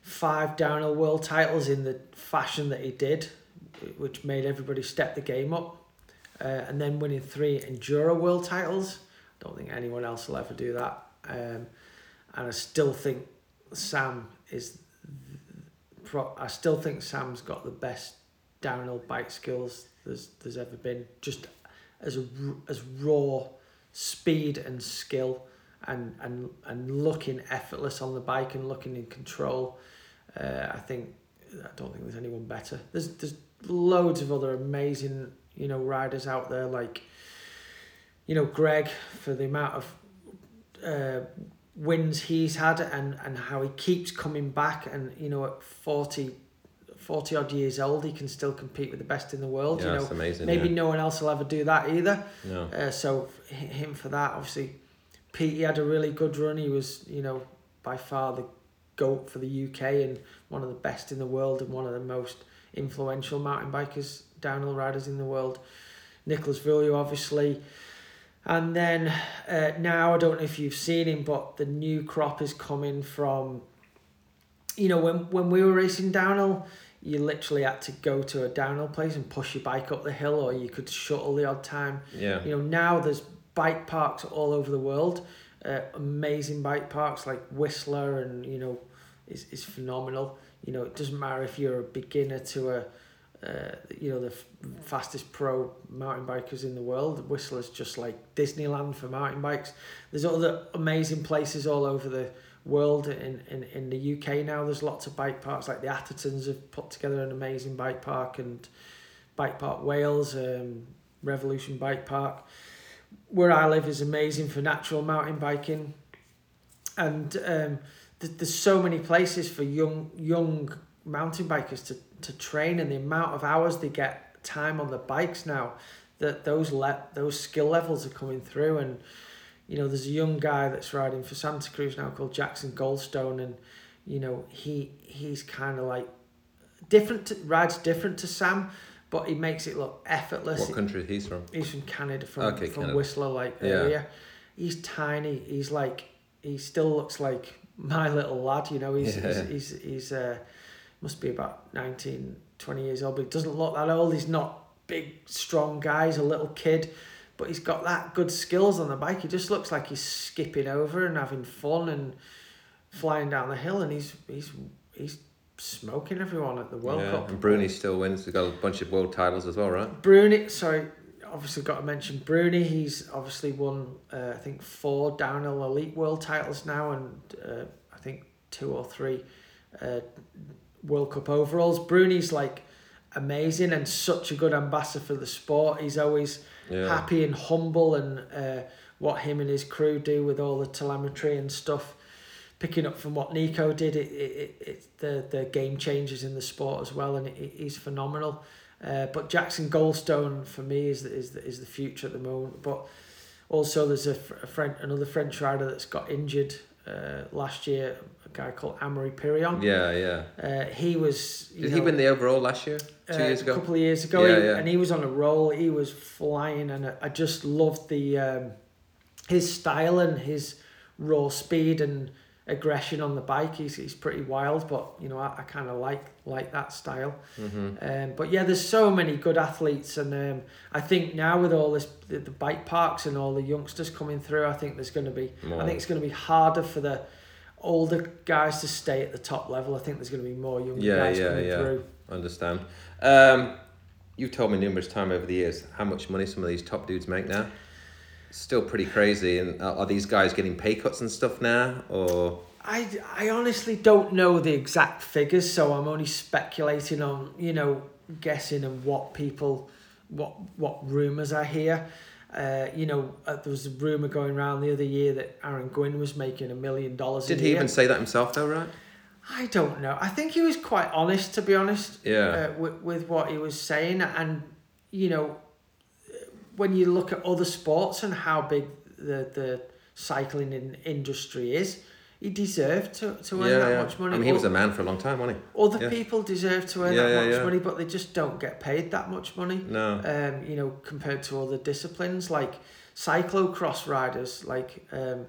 five downhill world titles in the fashion that he did, which made everybody step the game up. Uh, and then winning three Enduro World titles. I don't think anyone else will ever do that. Um, and I still think Sam is... Pro- I still think Sam's got the best downhill bike skills there's there's ever been. Just as a, as raw speed and skill and, and, and looking effortless on the bike and looking in control. Uh, I think... I don't think there's anyone better. There's There's loads of other amazing... You know, riders out there like, you know, Greg, for the amount of uh, wins he's had and, and how he keeps coming back. And, you know, at forty, forty odd years old, he can still compete with the best in the world. Yeah, you know, that's amazing. Maybe yeah. no one else will ever do that either. No. Uh, so him for that, obviously. Petey had a really good run. He was, you know, by far the GOAT for the U K and one of the best in the world and one of the most influential mountain bikers, downhill riders in the world. Nicholas Villiers, obviously, and then uh, now I don't know if you've seen him, but the new crop is coming from, you know, when when we were racing downhill, you literally had to go to a downhill place and push your bike up the hill, or you could shuttle the odd time. Yeah. You know, now there's bike parks all over the world, uh, amazing bike parks like Whistler, and you know, is is phenomenal. You know, it doesn't matter if you're a beginner to a Uh, you know, the f- fastest pro mountain bikers in the world. Whistler's just like Disneyland for mountain bikes. There's other amazing places all over the world. In, in, in the U K now, there's lots of bike parks. Like the Athertons have put together an amazing bike park, and Bike Park Wales, um, Revolution Bike Park. Where I live is amazing for natural mountain biking. And um, th- there's so many places for young young mountain bikers to to train, and the amount of hours they get time on the bikes now, that those le- those skill levels are coming through. And you know, there's a young guy that's riding for Santa Cruz now called Jackson Goldstone, and you know, he he's kind of like different to, rides different to Sam, but he makes it look effortless. What country is he from? He's from Canada, from, okay, from Canada. Whistler, like, yeah. area. He's tiny. He's like, he still looks like my little lad, you know. He's yeah. he's he's, he's uh, must be about nineteen, twenty years old, but he doesn't look that old. He's not big, strong guy. He's a little kid, but he's got that good skills on the bike. He just looks like he's skipping over and having fun and flying down the hill, and he's he's he's smoking everyone at the World yeah, Cup. And Bruni still wins. They've got a bunch of world titles as well, right? Bruni, sorry, obviously got to mention Bruni. He's obviously won, uh, I think, four downhill elite world titles now, and uh, I think two or three uh, World Cup overalls. Bruni's like amazing and such a good ambassador for the sport. He's always yeah. happy and humble, and uh, what him and his crew do with all the telemetry and stuff, picking up from what Nico did, it it, it the the game changers in the sport as well, and it, he's phenomenal. Uh, but Jackson Goldstone for me is the, is the, is the future at the moment. But also there's a, a French, another French rider that's got injured uh, last year, a guy called Amaury Pirion. Yeah, yeah. Uh, he was. You did know, he win the overall last year? Two uh, years ago. A couple of years ago, yeah, he, yeah. and he was on a roll. He was flying, and I just loved the um, his style and his raw speed and aggression on the bike. He's he's pretty wild, but you know I, I kind of like like that style. Mm-hmm. Um, but yeah, there's so many good athletes, and um, I think now with all this the, the bike parks and all the youngsters coming through, I think there's going to be more. I think it's going to be harder for the older guys to stay at the top level. I think there's going to be more younger yeah, guys yeah, coming yeah. through. Understand. Um, you've told me numerous times over the years how much money some of these top dudes make now. Still pretty crazy. And are these guys getting pay cuts and stuff now, or? I, I honestly don't know the exact figures, so I'm only speculating on, you know, guessing and what people, what what rumours I hear. Uh, you know, uh, there was a rumour going around the other year that Aaron Gwin was making a million dollars a year. Did he even say that himself though, right? I don't know. I think he was quite honest, to be honest, yeah. uh, with, with what he was saying. And, you know, when you look at other sports and how big the the cycling in industry is, he deserved to, to earn yeah, that yeah. much money. I mean, he was a man for a long time, wasn't he? Other yeah. people deserve to earn yeah, that yeah, much yeah. money, but they just don't get paid that much money. No. Um, you know, compared to other disciplines, like cyclocross riders, like um,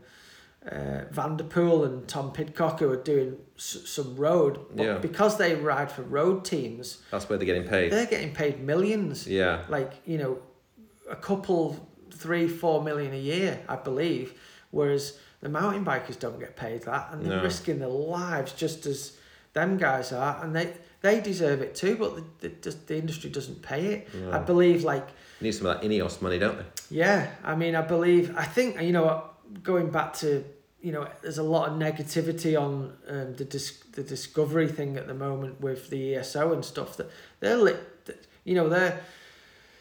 uh, Van der Poel and Tom Pidcock, who are doing s- some road, but yeah. because they ride for road teams... That's where they're getting paid. They're getting paid millions. Yeah. Like, you know, a couple, three, four million a year, I believe, whereas the mountain bikers don't get paid that, and they're no. risking their lives just as them guys are, and they they deserve it too, but the the, the industry doesn't pay it. No. I believe, like... They need some of that INEOS money, don't they? Yeah, I mean, I believe, I think, you know, going back to, you know, there's a lot of negativity on um, the dis- the Discovery thing at the moment with the E S O and stuff, that they're, li- you know, they're...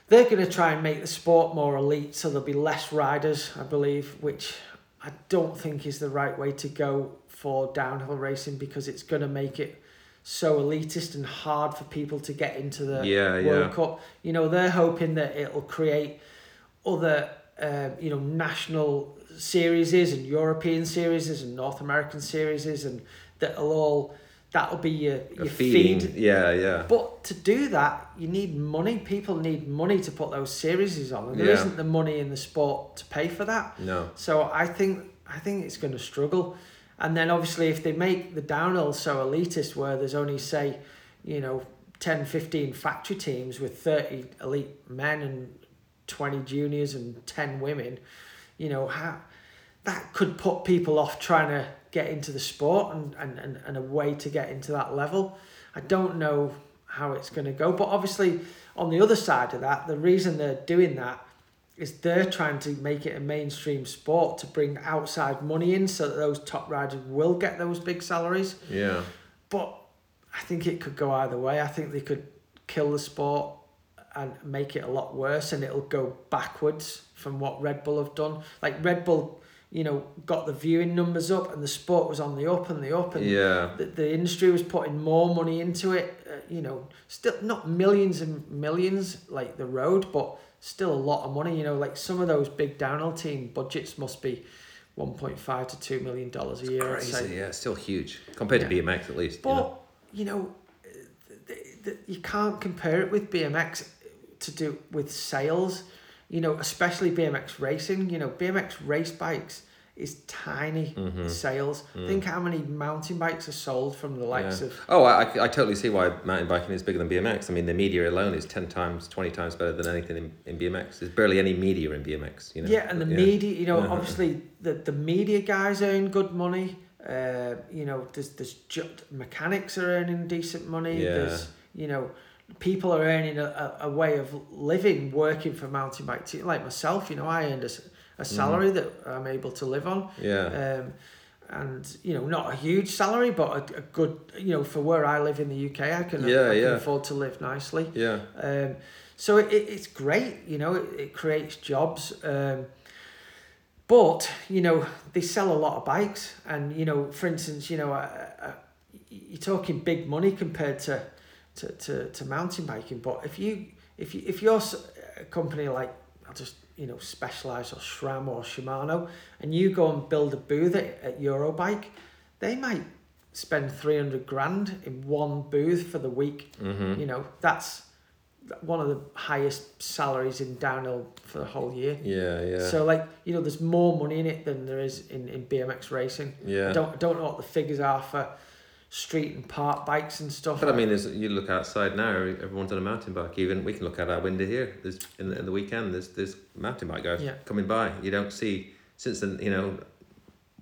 They're going to try and make the sport more elite, so there'll be less riders, I believe, which I don't think is the right way to go for downhill racing, because it's going to make it so elitist and hard for people to get into the yeah, World yeah. Cup. You know, they're hoping that it'll create other, uh, you know, national series and European series and North American series, and that'll all... That'll be your, your feed. Yeah, yeah. But to do that, you need money. People need money to put those series on, and there yeah. isn't the money in the sport to pay for that. No. So I think I think it's going to struggle. And then obviously if they make the downhill so elitist, where there's only, say, you know, ten, fifteen factory teams with thirty elite men and twenty juniors and ten women, you know, how, that could put people off trying to get into the sport, and, and, and, and a way to get into that level. I don't know how it's going to go, but obviously on the other side of that, the reason they're doing that is they're trying to make it a mainstream sport to bring outside money in, so that those top riders will get those big salaries. Yeah. But I think it could go either way. I think they could kill the sport and make it a lot worse, and it'll go backwards from what Red Bull have done. Like Red Bull, you know, got the viewing numbers up, and the sport was on the up and the up, and yeah. the, the industry was putting more money into it, uh, you know, still not millions and millions like the road, but still a lot of money. You know, like some of those big downhill team budgets must be one point five to two million dollars a year. It's crazy, yeah, it's still huge compared yeah. to B M X at least. But, you know, you know you can't compare it with B M X to do with sales, you know, especially B M X racing. You know, B M X race bikes is tiny mm-hmm. sales. Mm. Think how many mountain bikes are sold from the likes yeah. of... Oh, I, I totally see why mountain biking is bigger than B M X. I mean, the media alone is ten times, twenty times better than anything in, in B M X. There's barely any media in B M X, you know. Yeah, and the yeah. media, you know, yeah. obviously the, the media guys earn good money. Uh, you know, there's, there's ju- mechanics are earning decent money. Yeah. There's, you know, people are earning a, a, a way of living working for mountain bike team. Like myself, you know, I earned a... a salary mm. that I'm able to live on. Yeah. Um, and, you know, not a huge salary, but a, a good, you know, for where I live in the U K, I can, yeah, I, I yeah. can afford to live nicely. Yeah. Um, so it, it's great, you know, it, it creates jobs. Um, but, you know, they sell a lot of bikes. And, you know, for instance, you know, I, I, you're talking big money compared to, to, to, to mountain biking. But if, you, if, you, if you're a company like, I'll just... you know, Specialized or SRAM or Shimano, and you go and build a booth at, at Eurobike, they might spend three hundred grand in one booth for the week. Mm-hmm. You know, that's one of the highest salaries in downhill for the whole year. Yeah, yeah. So, like, you know, there's more money in it than there is in, in B M X racing. Yeah. I don't, I don't know what the figures are for street and park bikes and stuff. But I mean, there's, you look outside now, everyone's on a mountain bike. Even we can look out our window here. There's in the, in the weekend. There's there's mountain bike guys yeah. coming by. You don't see since then. You know,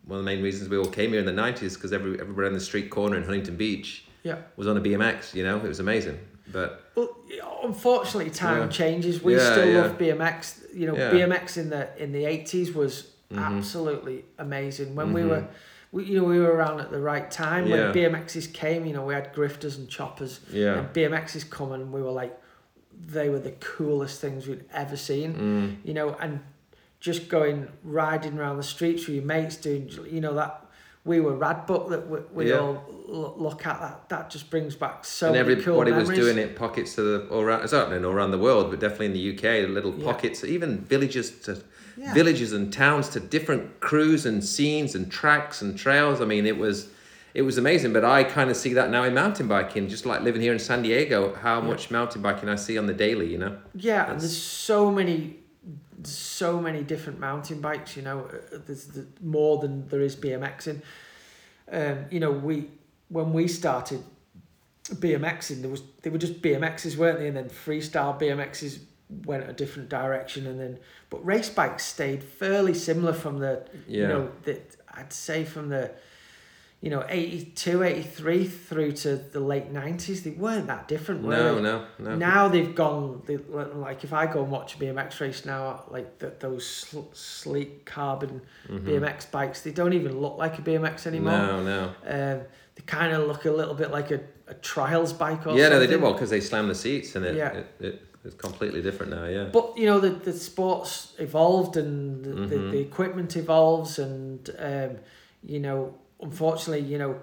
one of the main reasons we all came here in the nineties because every everybody on the street corner in Huntington Beach yeah. was on a B M X. You know, it was amazing. But well, unfortunately, time yeah. changes. We yeah, still yeah. love B M X. You know, yeah. B M X in the in the eighties was mm-hmm. absolutely amazing when mm-hmm. we were. We, you know, we were around at the right time yeah. when B M Xs came. You know, we had grifters and choppers. Yeah. And B M Xs come, and we were like, they were the coolest things we'd ever seen. Mm. You know, and just going riding around the streets with your mates, doing, you know, that we were Radbook that we, we yeah. all l- look at. That that just brings back so and many cool memories. And everybody was doing it, pockets to the all around, certainly all around the world, but definitely in the U K, little yeah. pockets, even villages to. Yeah. Villages and towns to different crews and scenes and tracks and trails. I mean, it was it was amazing. But I kind of see that now in mountain biking, just like living here in San Diego, how yeah. much mountain biking I see on the daily, you know? Yeah, That's... and there's so many, so many different mountain bikes, you know, there's the, more than there is B M X in. Um, you know, we when we started BMXing, there was they were just B M Xs, weren't they? And then freestyle B M Xs went a different direction, and then but race bikes stayed fairly similar from the yeah. you know that I'd say from the you know eighty-two, eighty-three through to the late nineties. They weren't that different, were no, they? no no now they've gone they, like if I go and watch a B M X race now, like that those sl- sleek carbon mm-hmm. B M X bikes, they don't even look like a B M X anymore. no no um They kind of look a little bit like a, a trials bike or yeah, something. Yeah, no, they did well because they slammed the seats and it, yeah. it, it it's completely different now, yeah. But, you know, the, the sport's evolved and the, mm-hmm. the, the equipment evolves and, um, you know, unfortunately, you know,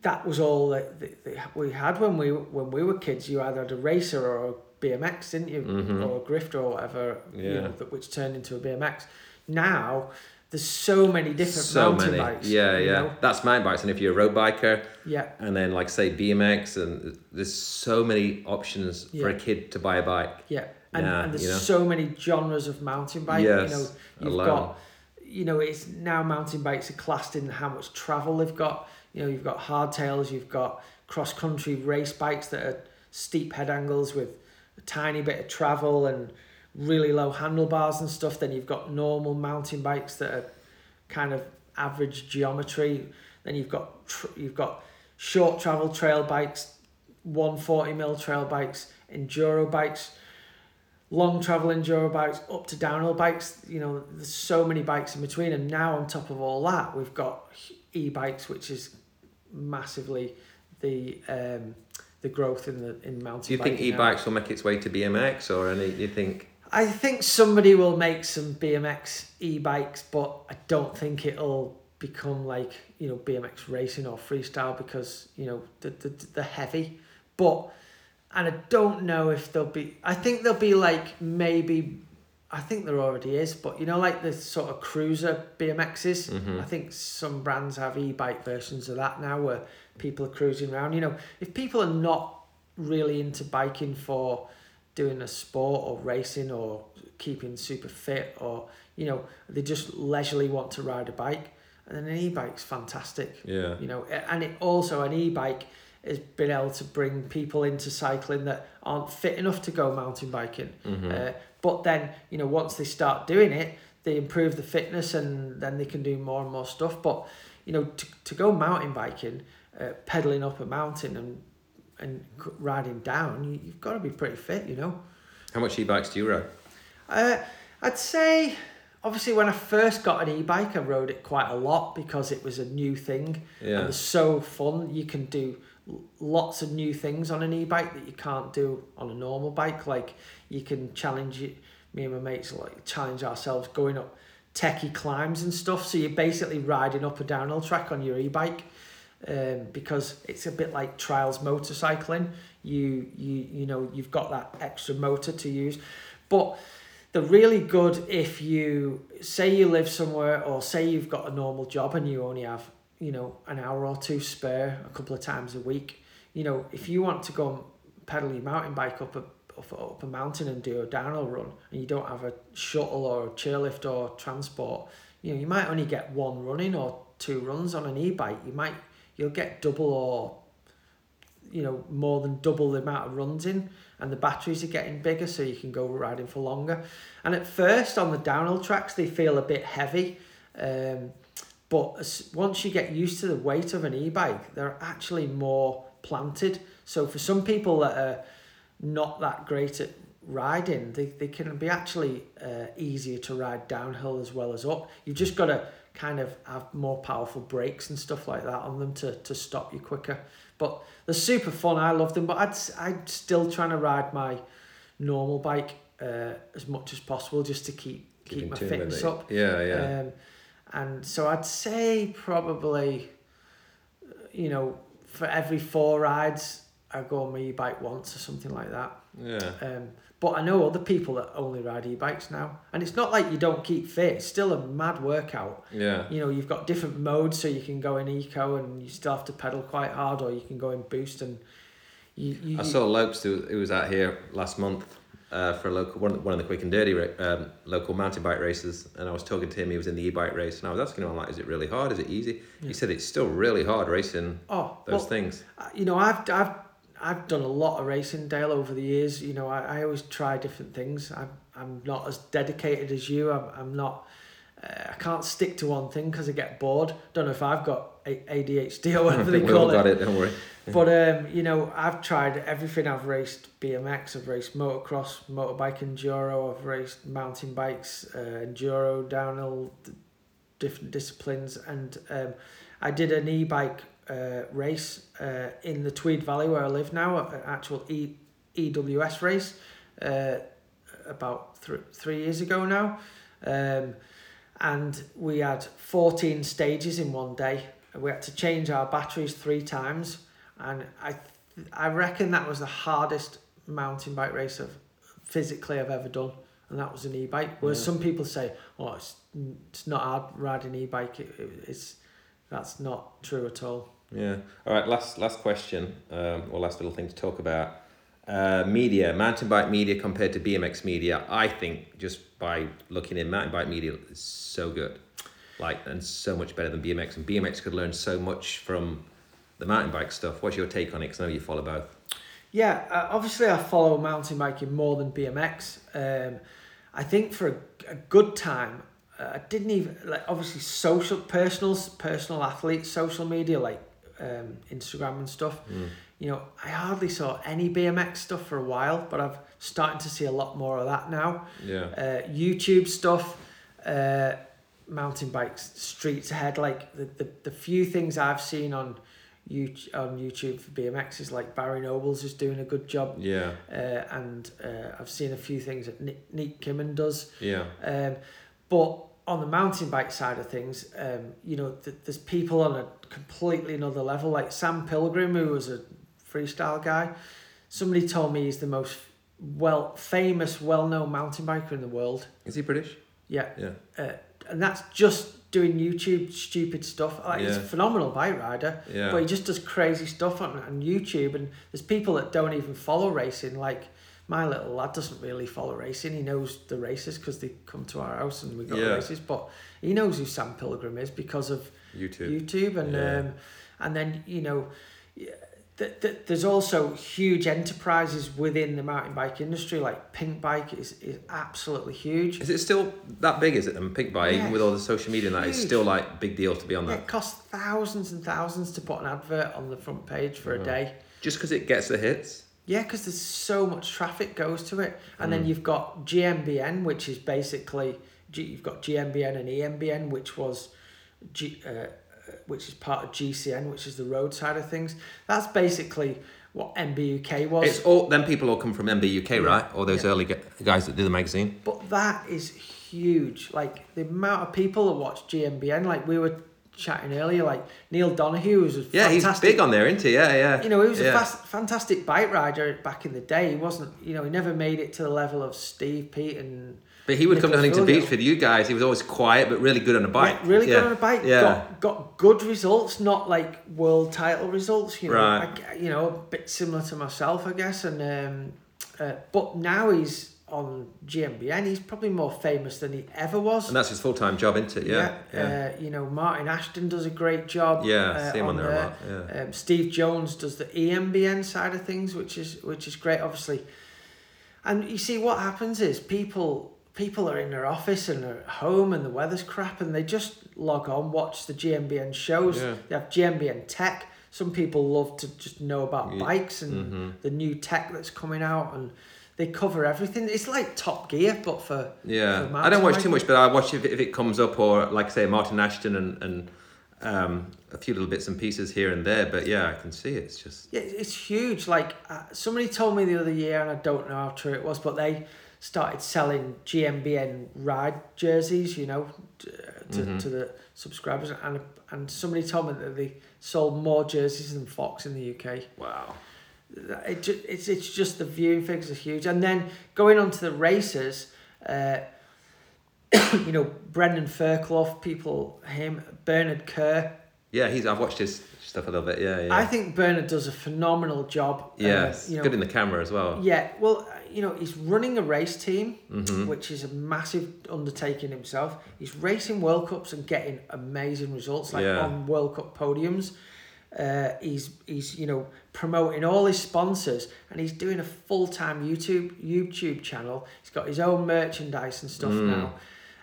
that was all that, that we had when we when we were kids. You either had a racer or a B M X, didn't you? Mm-hmm. Or a grifter or whatever, yeah. you know, that, which turned into a B M X. Now... there's so many different so mountain many. bikes. Yeah, yeah. Know? That's mountain bikes. And if you're a road biker, yeah. and then like say B M X, and there's so many options yeah. for a kid to buy a bike. Yeah. And, nah, and there's you know? so many genres of mountain bike. Yes, you know, you've alone. got, you know, it's now mountain bikes are classed in how much travel they've got. You know, you've got hardtails, you've got cross country race bikes that are steep head angles with a tiny bit of travel and really low handlebars and stuff. Then you've got normal mountain bikes that are kind of average geometry. Then you've got tr- you've got short travel trail bikes, one forty mil trail bikes, enduro bikes, long travel enduro bikes, up to downhill bikes. You know, there's so many bikes in between. And now on top of all that, we've got e-bikes, which is massively the um, the growth in the in mountain. Do you think e-bikes now will make its way to B M X or any? You think? I think somebody will make some B M X e-bikes, but I don't think it'll become like, you know, B M X racing or freestyle because, you know, the the the heavy. But, and I don't know if there'll be, I think there'll be like maybe I think there already is, but you know, like the sort of cruiser B M Xs, mm-hmm. I think some brands have e-bike versions of that now where people are cruising around. You know, if people are not really into biking for doing a sport or racing or keeping super fit, or, you know, they just leisurely want to ride a bike, and then an e-bike's fantastic. Yeah. You know, and it also, an e-bike has been able to bring people into cycling that aren't fit enough to go mountain biking. Mm-hmm. Uh, but then, you know, once they start doing it, they improve the fitness and then they can do more and more stuff. But, you know, to, to go mountain biking, uh, pedaling up a mountain and and riding down, you, you've got to be pretty fit, you know. How much e-bikes do you ride? Uh, I'd say, obviously, when I first got an e-bike, I rode it quite a lot because it was a new thing. Yeah. And it's so fun. You can do lots of new things on an e-bike that you can't do on a normal bike. Like, you can challenge it, me and my mates like challenge ourselves going up techie climbs and stuff, so you're basically riding up a downhill track on your e-bike, um, because it's a bit like trials motorcycling. You you you know you've got that extra motor to use, but they're really good if you say you live somewhere, or say you've got a normal job and you only have, you know, an hour or two spare a couple of times a week. You know, if you want to go and pedal your mountain bike up a up, up a mountain and do a downhill run, and you don't have a shuttle or a chairlift or transport, you know, you might only get one running or two runs on an e-bike. You might, you'll get double, or, you know, more than double the amount of runs in, and the batteries are getting bigger, so you can go riding for longer. And at first on the downhill tracks, they feel a bit heavy, um, but once you get used to the weight of an e-bike, they're actually more planted. So for some people that are not that great at riding, they, they can be actually uh, easier to ride downhill as well as up. You've just got to kind of have more powerful brakes and stuff like that on them to, to stop you quicker. But they're super fun. I love them. But I'd, I'd still trying to ride my normal bike uh, as much as possible, just to keep, keep my fitness up. Yeah, yeah. Um, And so I'd say probably, you know, for every four rides, I go on my e-bike once or something like that. Yeah. Um, but I know other people that only ride e-bikes now. And it's not like you don't keep fit. It's still a mad workout. Yeah. You know, you've got different modes, so you can go in eco and you still have to pedal quite hard, or you can go in boost. And you, you, I saw Lopes, who was out here last month, Uh, for a local one, one of the quick and dirty um, local mountain bike races, and I was talking to him. He was in the e-bike race, and I was asking him, like, "Is it really hard? Is it easy?" Yeah. He said, "It's still really hard racing oh, those well, things." You know, I've I've I've done a lot of racing, Dale, over the years. You know, I, I always try different things. I'm I'm not as dedicated as you. I'm I'm not. Uh, I can't stick to one thing because I get bored. Don't know if I've got A D H D or whatever they call it. I think we all got it. Don't worry. But, um, you know, I've tried everything. I've raced B M X, I've raced motocross, motorbike enduro, I've raced mountain bikes, uh, enduro, downhill, d- different disciplines. And um, I did an e-bike uh, race uh, in the Tweed Valley where I live now, an actual e- EWS race uh, about th- three years ago now. Um, and we had fourteen stages in one day. We had to change our batteries three times. And I th- I reckon that was the hardest mountain bike race I've physically I've ever done. And that was an e-bike. Whereas yeah. some people say, oh, it's, it's not hard riding an e-bike. It, it, it's, that's not true at all. Yeah. All right, last last question, um, or last little thing to talk about. Uh, media, mountain bike media compared to B M X media, I think just by looking in, mountain bike media is so good. Like, and so much better than B M X. And B M X could learn so much from the mountain bike stuff. What's your take on it? Because I know you follow both. Yeah, uh, obviously I follow mountain biking more than B M X. Um, I think for a, a good time, uh, I didn't even, like, obviously social, personal, personal athletes, social media, like um, Instagram and stuff. Mm. You know, I hardly saw any B M X stuff for a while, but I've starting to see a lot more of that now. Yeah. Uh, YouTube stuff, uh, mountain bikes, streets ahead. Like the, the, the few things I've seen on You on YouTube for B M X is like Barry Nobles is doing a good job. Yeah. Uh, and uh, I've seen a few things that Nick, Nick Kimmon does. Yeah. Um, but on the mountain bike side of things, um, you know, th- there's people on a completely another level. Like Sam Pilgrim, who was a freestyle guy. Somebody told me he's the most well, famous, well-known mountain biker in the world. Is he British? Yeah. Yeah. Uh, and that's just doing YouTube stupid stuff. Like, yeah. He's a phenomenal bike rider, yeah. but he just does crazy stuff on, on YouTube. And there's people that don't even follow racing. Like, my little lad doesn't really follow racing. He knows the races because they come to our house and we go yeah. to races. But he knows who Sam Pilgrim is because of YouTube. YouTube and yeah. um, and then, you know, th- th- there's also huge enterprises within the mountain bike industry. Like Pink Bike is, is absolutely huge. Is it still that big? Is it? And Pink Bike yeah, with all the social media and that is still like big deal to be on that. It costs thousands and thousands to put an advert on the front page for oh. a day. Just because it gets the hits. Yeah, because there's so much traffic goes to it. And mm. then you've got G M B N, which is basically... G, you've got G M B N and E M B N, which was... G, uh, which is part of G C N, which is the road side of things. That's basically what M B U K was. It's all... Them people all come from M B U K, right? Or those yeah. early guys that do the magazine. But that is huge. Like, the amount of people that watch G M B N, like we were... chatting earlier, like Neil Donahue was a yeah fantastic, he's big on there, isn't he? yeah yeah you know he was yeah. a fast, fantastic bike rider back in the day. He wasn't, you know, he never made it to the level of Steve, Pete and but he would Nicholas come to Huntington Beach with you guys. He was always quiet but really good on a bike. yeah, really yeah. good on a bike. yeah. got, got good results, not like world title results, you know, right. I, you know, a bit similar to myself, I guess. And um, uh, but now he's on G M B N, he's probably more famous than he ever was. And that's his full-time job, isn't it? Yeah. yeah. yeah. Uh, you know, Martin Ashton does a great job. Yeah, uh, see him on there a lot. Yeah. Um, Steve Jones does the E M B N side of things, which is which is great, obviously. And you see, what happens is people people are in their office and are at home and the weather's crap and they just log on, watch the G M B N shows. Yeah. They have G M B N Tech. Some people love to just know about bikes and mm-hmm. the new tech that's coming out, and they cover everything. It's like Top Gear, but for yeah. For I don't watch too much, but I watch if if it comes up, or like I say, Martin Ashton and and um, a few little bits and pieces here and there. But yeah, I can see it. It's just yeah, it's huge. Like uh, somebody told me the other year, and I don't know how true it was, but they started selling G M B N ride jerseys, you know, to mm-hmm. to the subscribers, and and somebody told me that they sold more jerseys than Fox in the U K. Wow. It just, it's it's just the viewing figures are huge. And then going on to the races, uh, you know, Brendan Fairclough, people, him, Bernard Kerr. Yeah, he's. I've watched his stuff a little bit, yeah, yeah. I think Bernard does a phenomenal job. Yeah, uh, you know, good in the camera as well. Yeah, well, you know, he's running a race team, mm-hmm. which is a massive undertaking himself. He's racing World Cups and getting amazing results, like yeah. on World Cup podiums. Uh, he's he's you know, promoting all his sponsors, and he's doing a full time YouTube YouTube channel. He's got his own merchandise and stuff mm. now.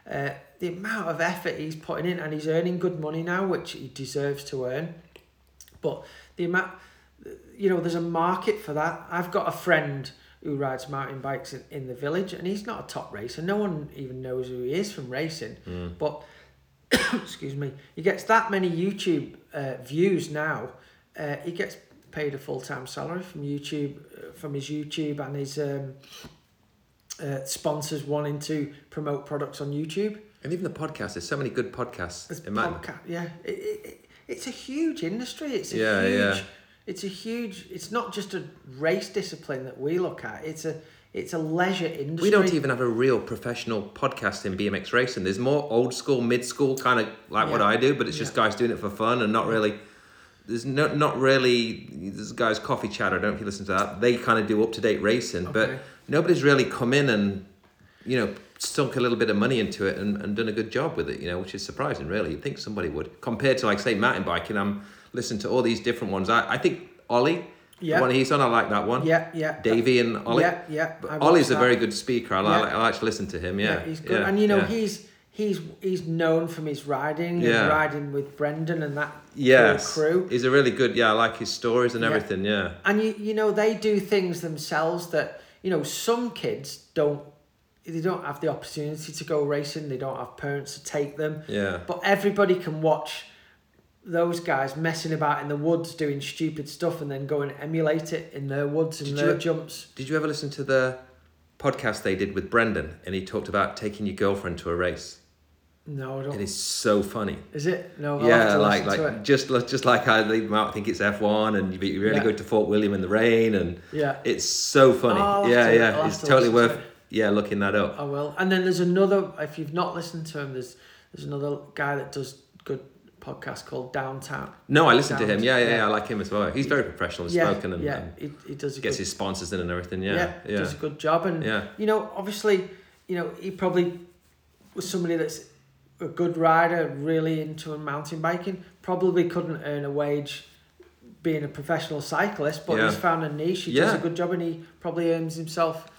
Uh, the amount of effort he's putting in, and he's earning good money now, which he deserves to earn. But the amount, you know, there's a market for that. I've got a friend who rides mountain bikes in, in the village, and he's not a top racer. No one even knows who he is from racing, mm. but. Excuse me. He gets that many YouTube uh, views now. Uh, he gets paid a full-time salary from YouTube, uh, from his YouTube and his um, uh, sponsors wanting to promote products on YouTube. And even the podcast. There's so many good podcasts. There's podca- yeah. It, it, it, it's a huge industry. It's a yeah, huge. Yeah. It's a huge. It's not just a race discipline that we look at. It's a. It's a leisure industry. We don't even have a real professional podcast in B M X racing. There's more old school, mid school, kind of like yeah. what I do, but it's yeah. just guys doing it for fun and not really. There's no, not really. There's guys coffee chatter. I don't know if you listen to that. They kind of do up to date racing, okay. but nobody's really come in and, you know, sunk a little bit of money into it and, and done a good job with it. You know, which is surprising. Really, you'd think somebody would compared to like say mountain biking. I'm listening to all these different ones. I I think Ollie. Yeah. The one he's on, I like that one. Yeah, yeah. Davey and Ollie. Yeah, yeah. But Ollie's a very good speaker. I like, yeah. I like to listen to him. Yeah, yeah he's good. Yeah, and you know, yeah. he's he's he's known from his riding. Yeah. And riding with Brendan and that yes. crew. He's a really good. Yeah, I like his stories and yeah. everything. Yeah. And you you know they do things themselves that, you know, some kids don't. They don't have the opportunity to go racing. They don't have parents to take them. Yeah. But everybody can watch those guys messing about in the woods doing stupid stuff and then go and emulate it in their woods and did their you, jumps. Did you ever listen to the podcast they did with Brendan and he talked about taking your girlfriend to a race? No, I don't. It is so funny. Is it? No, I'll yeah, have to like like to it. just just like I they might think it's F one, and you, you really yeah. go to Fort William in the rain, and yeah, it's so funny. Oh, yeah, to, yeah, I'll it's to totally worth to it. yeah looking that up. I will. And then there's another. If you've not listened to him, there's there's another guy that does good podcast called Downtown. No, I listen Downtown. to him. Yeah, yeah, yeah, I like him as well. He's very professional. He's yeah, spoken and, yeah, and he, he does. A gets good, his sponsors in and everything. Yeah, yeah, yeah. Does a good job, and yeah. you know, obviously, you know, he probably was somebody that's a good rider, really into mountain biking, probably couldn't earn a wage being a professional cyclist, but yeah. he's found a niche. He yeah. does a good job, and he probably earns himself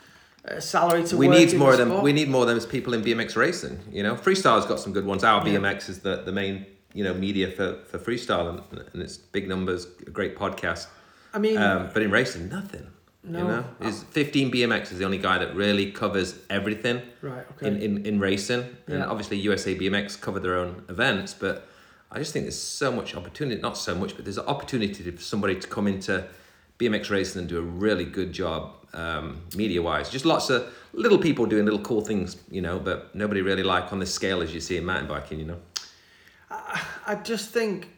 a salary to we work need in more the of them sport. We need more of them as people in B M X racing. You know, freestyle's got some good ones. Our yeah. B M X is the, the main, you know, media for, for freestyle, and, and it's big numbers, a great podcast. I mean, um, but in racing, nothing. No, you know, is fifteen B M X is the only guy that really covers everything. Right. Okay. In in, in racing, yeah. and obviously U S A B M X cover their own events, but I just think there's so much opportunity. Not so much, but there's an opportunity for somebody to come into B M X racing and do a really good job, um, media-wise. Just lots of little people doing little cool things, you know, but nobody really like on the scale as you see in mountain biking, you know. I I just think,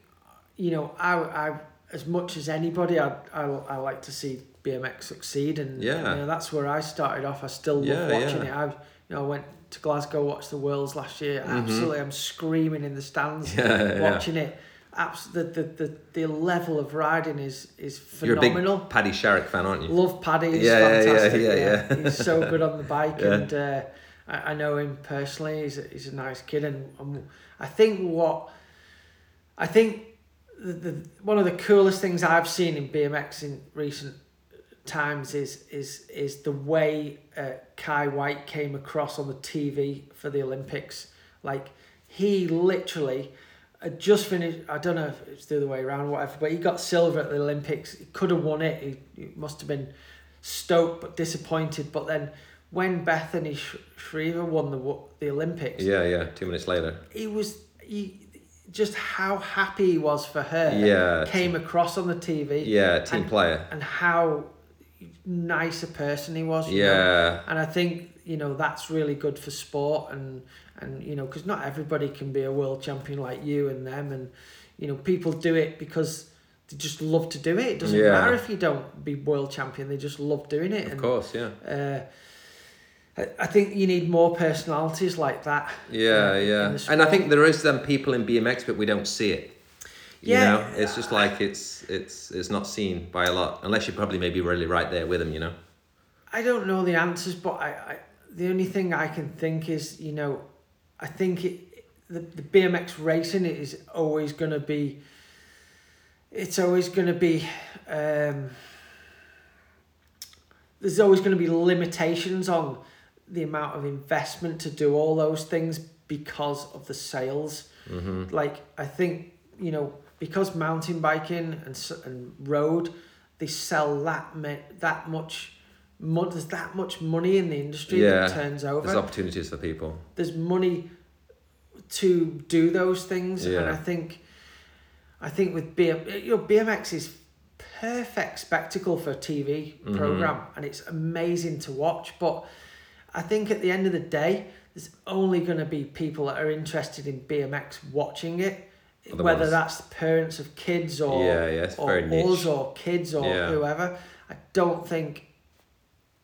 you know, I I as much as anybody, I I I like to see B M X succeed, and yeah. you know, that's where I started off. I still love yeah, watching yeah. it. I, you know, I went to Glasgow, watched the Worlds last year. Mm-hmm. Absolutely, I'm screaming in the stands yeah, watching yeah. it. Abs- the, the the the level of riding is is phenomenal. You're a big Paddy Sharrock fan, aren't you? Love Paddy. He's yeah, fantastic. Yeah, yeah, yeah, yeah. He's so good on the bike, yeah. and uh, I, I know him personally. He's a, he's a nice kid, and um, I think what I think the, the one of the coolest things I've seen in B M X in recent times is is is the way uh, Kai White came across on the T V for the Olympics. Like, he literally had just finished, I don't know if it's the other way around or whatever, but he got silver at the Olympics. He could have won it. He, he must have been stoked but disappointed. But then when Bethany Sh- Shriver won the the Olympics, yeah yeah two minutes later, he was he just how happy he was for her. Yeah, came across on the T V. Yeah, team and, player, and how nice a person he was, you yeah know? And I think, you know, that's really good for sport, and and you know, because not everybody can be a world champion like you and them, and you know, people do it because they just love to do it. It doesn't yeah. matter if you don't be world champion, they just love doing it. Of and, course yeah uh I, I think you need more personalities like that. Yeah uh, yeah and I think there is them people in B M X, but we don't see it. You yeah, know, it's just like it's it's it's not seen by a lot, unless you're probably maybe really right there with them, you know. I don't know the answers, but I, I the only thing I can think is, you know, I think it the, the B M X racing is always gonna be it's always gonna be um, there's always gonna be limitations on the amount of investment to do all those things because of the sales. Mm-hmm. Like, I think, you know, because mountain biking and and road, they sell that me, that much, mo- there's that much money in the industry yeah, that turns over. There's opportunities for people. There's money to do those things, yeah. and I think, I think with B M, you know, B M X is perfect spectacle for a T V mm-hmm. program, and it's amazing to watch. But I think at the end of the day, there's only going to be people that are interested in B M X watching it. Other whether ones. That's the parents of kids or yeah, yeah, or us or kids or yeah. whoever. I don't think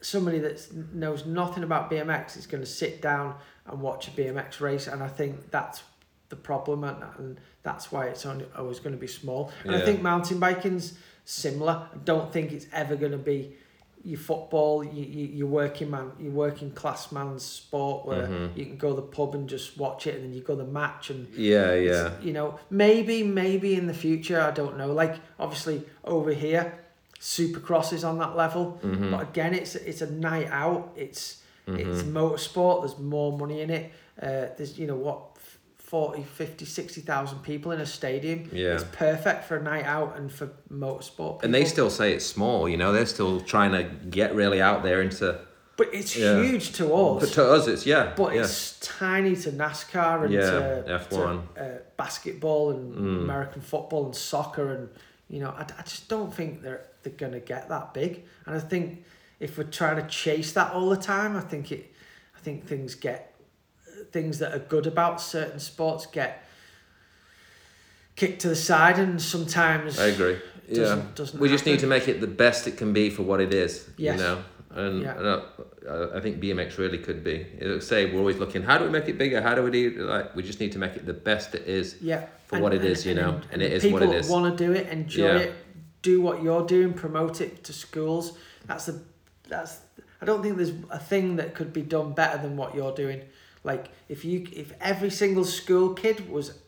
somebody that knows nothing about B M X is going to sit down and watch a B M X race, and I think that's the problem, and, and that's why it's only always going to be small. And yeah. I think mountain biking's similar. I don't think it's ever going to be your football, your, your working man, your working class man's sport where mm-hmm. you can go to the pub and just watch it, and then you go to the match, and yeah, yeah, you know, maybe, maybe in the future, I don't know. Like, obviously over here, Supercross is on that level, mm-hmm. but again, it's it's a night out. It's mm-hmm. it's motorsport. There's more money in it. Uh, there's, you know, what, forty, fifty, sixty thousand people in a stadium. Yeah. It's perfect for a night out and for motorsport people. And they still say it's small, you know, they're still trying to get really out there into... But it's yeah. huge to us. But to us, it's, yeah. But yeah. it's tiny to NASCAR and yeah, to, F one. to uh, basketball and mm. American football and soccer. And, you know, I, I just don't think they're, they're going to get that big. And I think if we're trying to chase that all the time, I think it. I think things get... things that are good about certain sports get kicked to the side, and sometimes I agree. Doesn't, yeah, doesn't we happen. Just need to make it the best it can be for what it is. Yes. You know, and, yeah. and I, I think B M X really could be. It'll say we're always looking. How do we make it bigger? How do we do like? We just need to make it the best it is. Yeah. For and, what it and, is, you and, know, and, and it is what it is. People want to do it, enjoy yeah. it, do what you're doing, promote it to schools. That's the that's. I don't think there's a thing that could be done better than what you're doing. Like if you if every single school kid was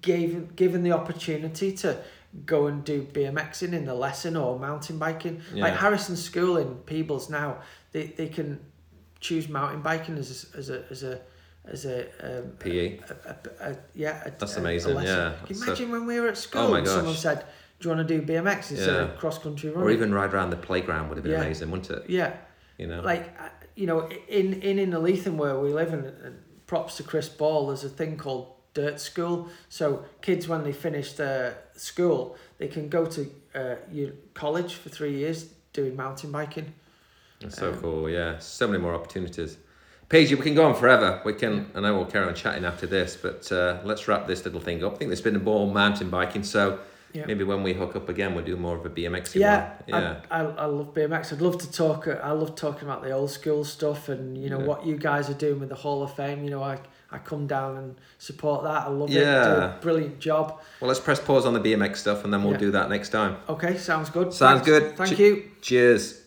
gave given the opportunity to go and do BMXing in the lesson or mountain biking. Yeah. Like Harrison School in Peebles now, they, they can choose mountain biking as a, as a as a as a um, P E. A, a, a, a, yeah, a, that's amazing. A yeah. Can you imagine so, when we were at school oh and gosh. someone said, "Do you want to do B M X instead yeah. of cross country running?" Or even ride around the playground would have been yeah. amazing, wouldn't it? Yeah. You know, like you know, in in in Eltham where we live, and, and props to Chris Ball, there's a thing called Dirt School. So kids, when they finish their school, they can go to uh, your college for three years doing mountain biking. That's um, so cool, yeah. So many more opportunities. Paige, we can go on forever. We can. Yeah. I know we'll carry on chatting after this, but uh, let's wrap this little thing up. I think there's been a ball mountain biking, so yeah. maybe when we hook up again, we'll do more of a B M X. Yeah, yeah. I, I I love B M X. I'd love to talk. I love talking about the old school stuff, and you know yeah. what you guys are doing with the Hall of Fame. You know, I. I come down and support that. I love yeah. it. Do a brilliant job. Well, let's press pause on the B M X stuff and then we'll yeah. do that next time. Okay, sounds good. Sounds Thanks. good. Thank che- you. Cheers.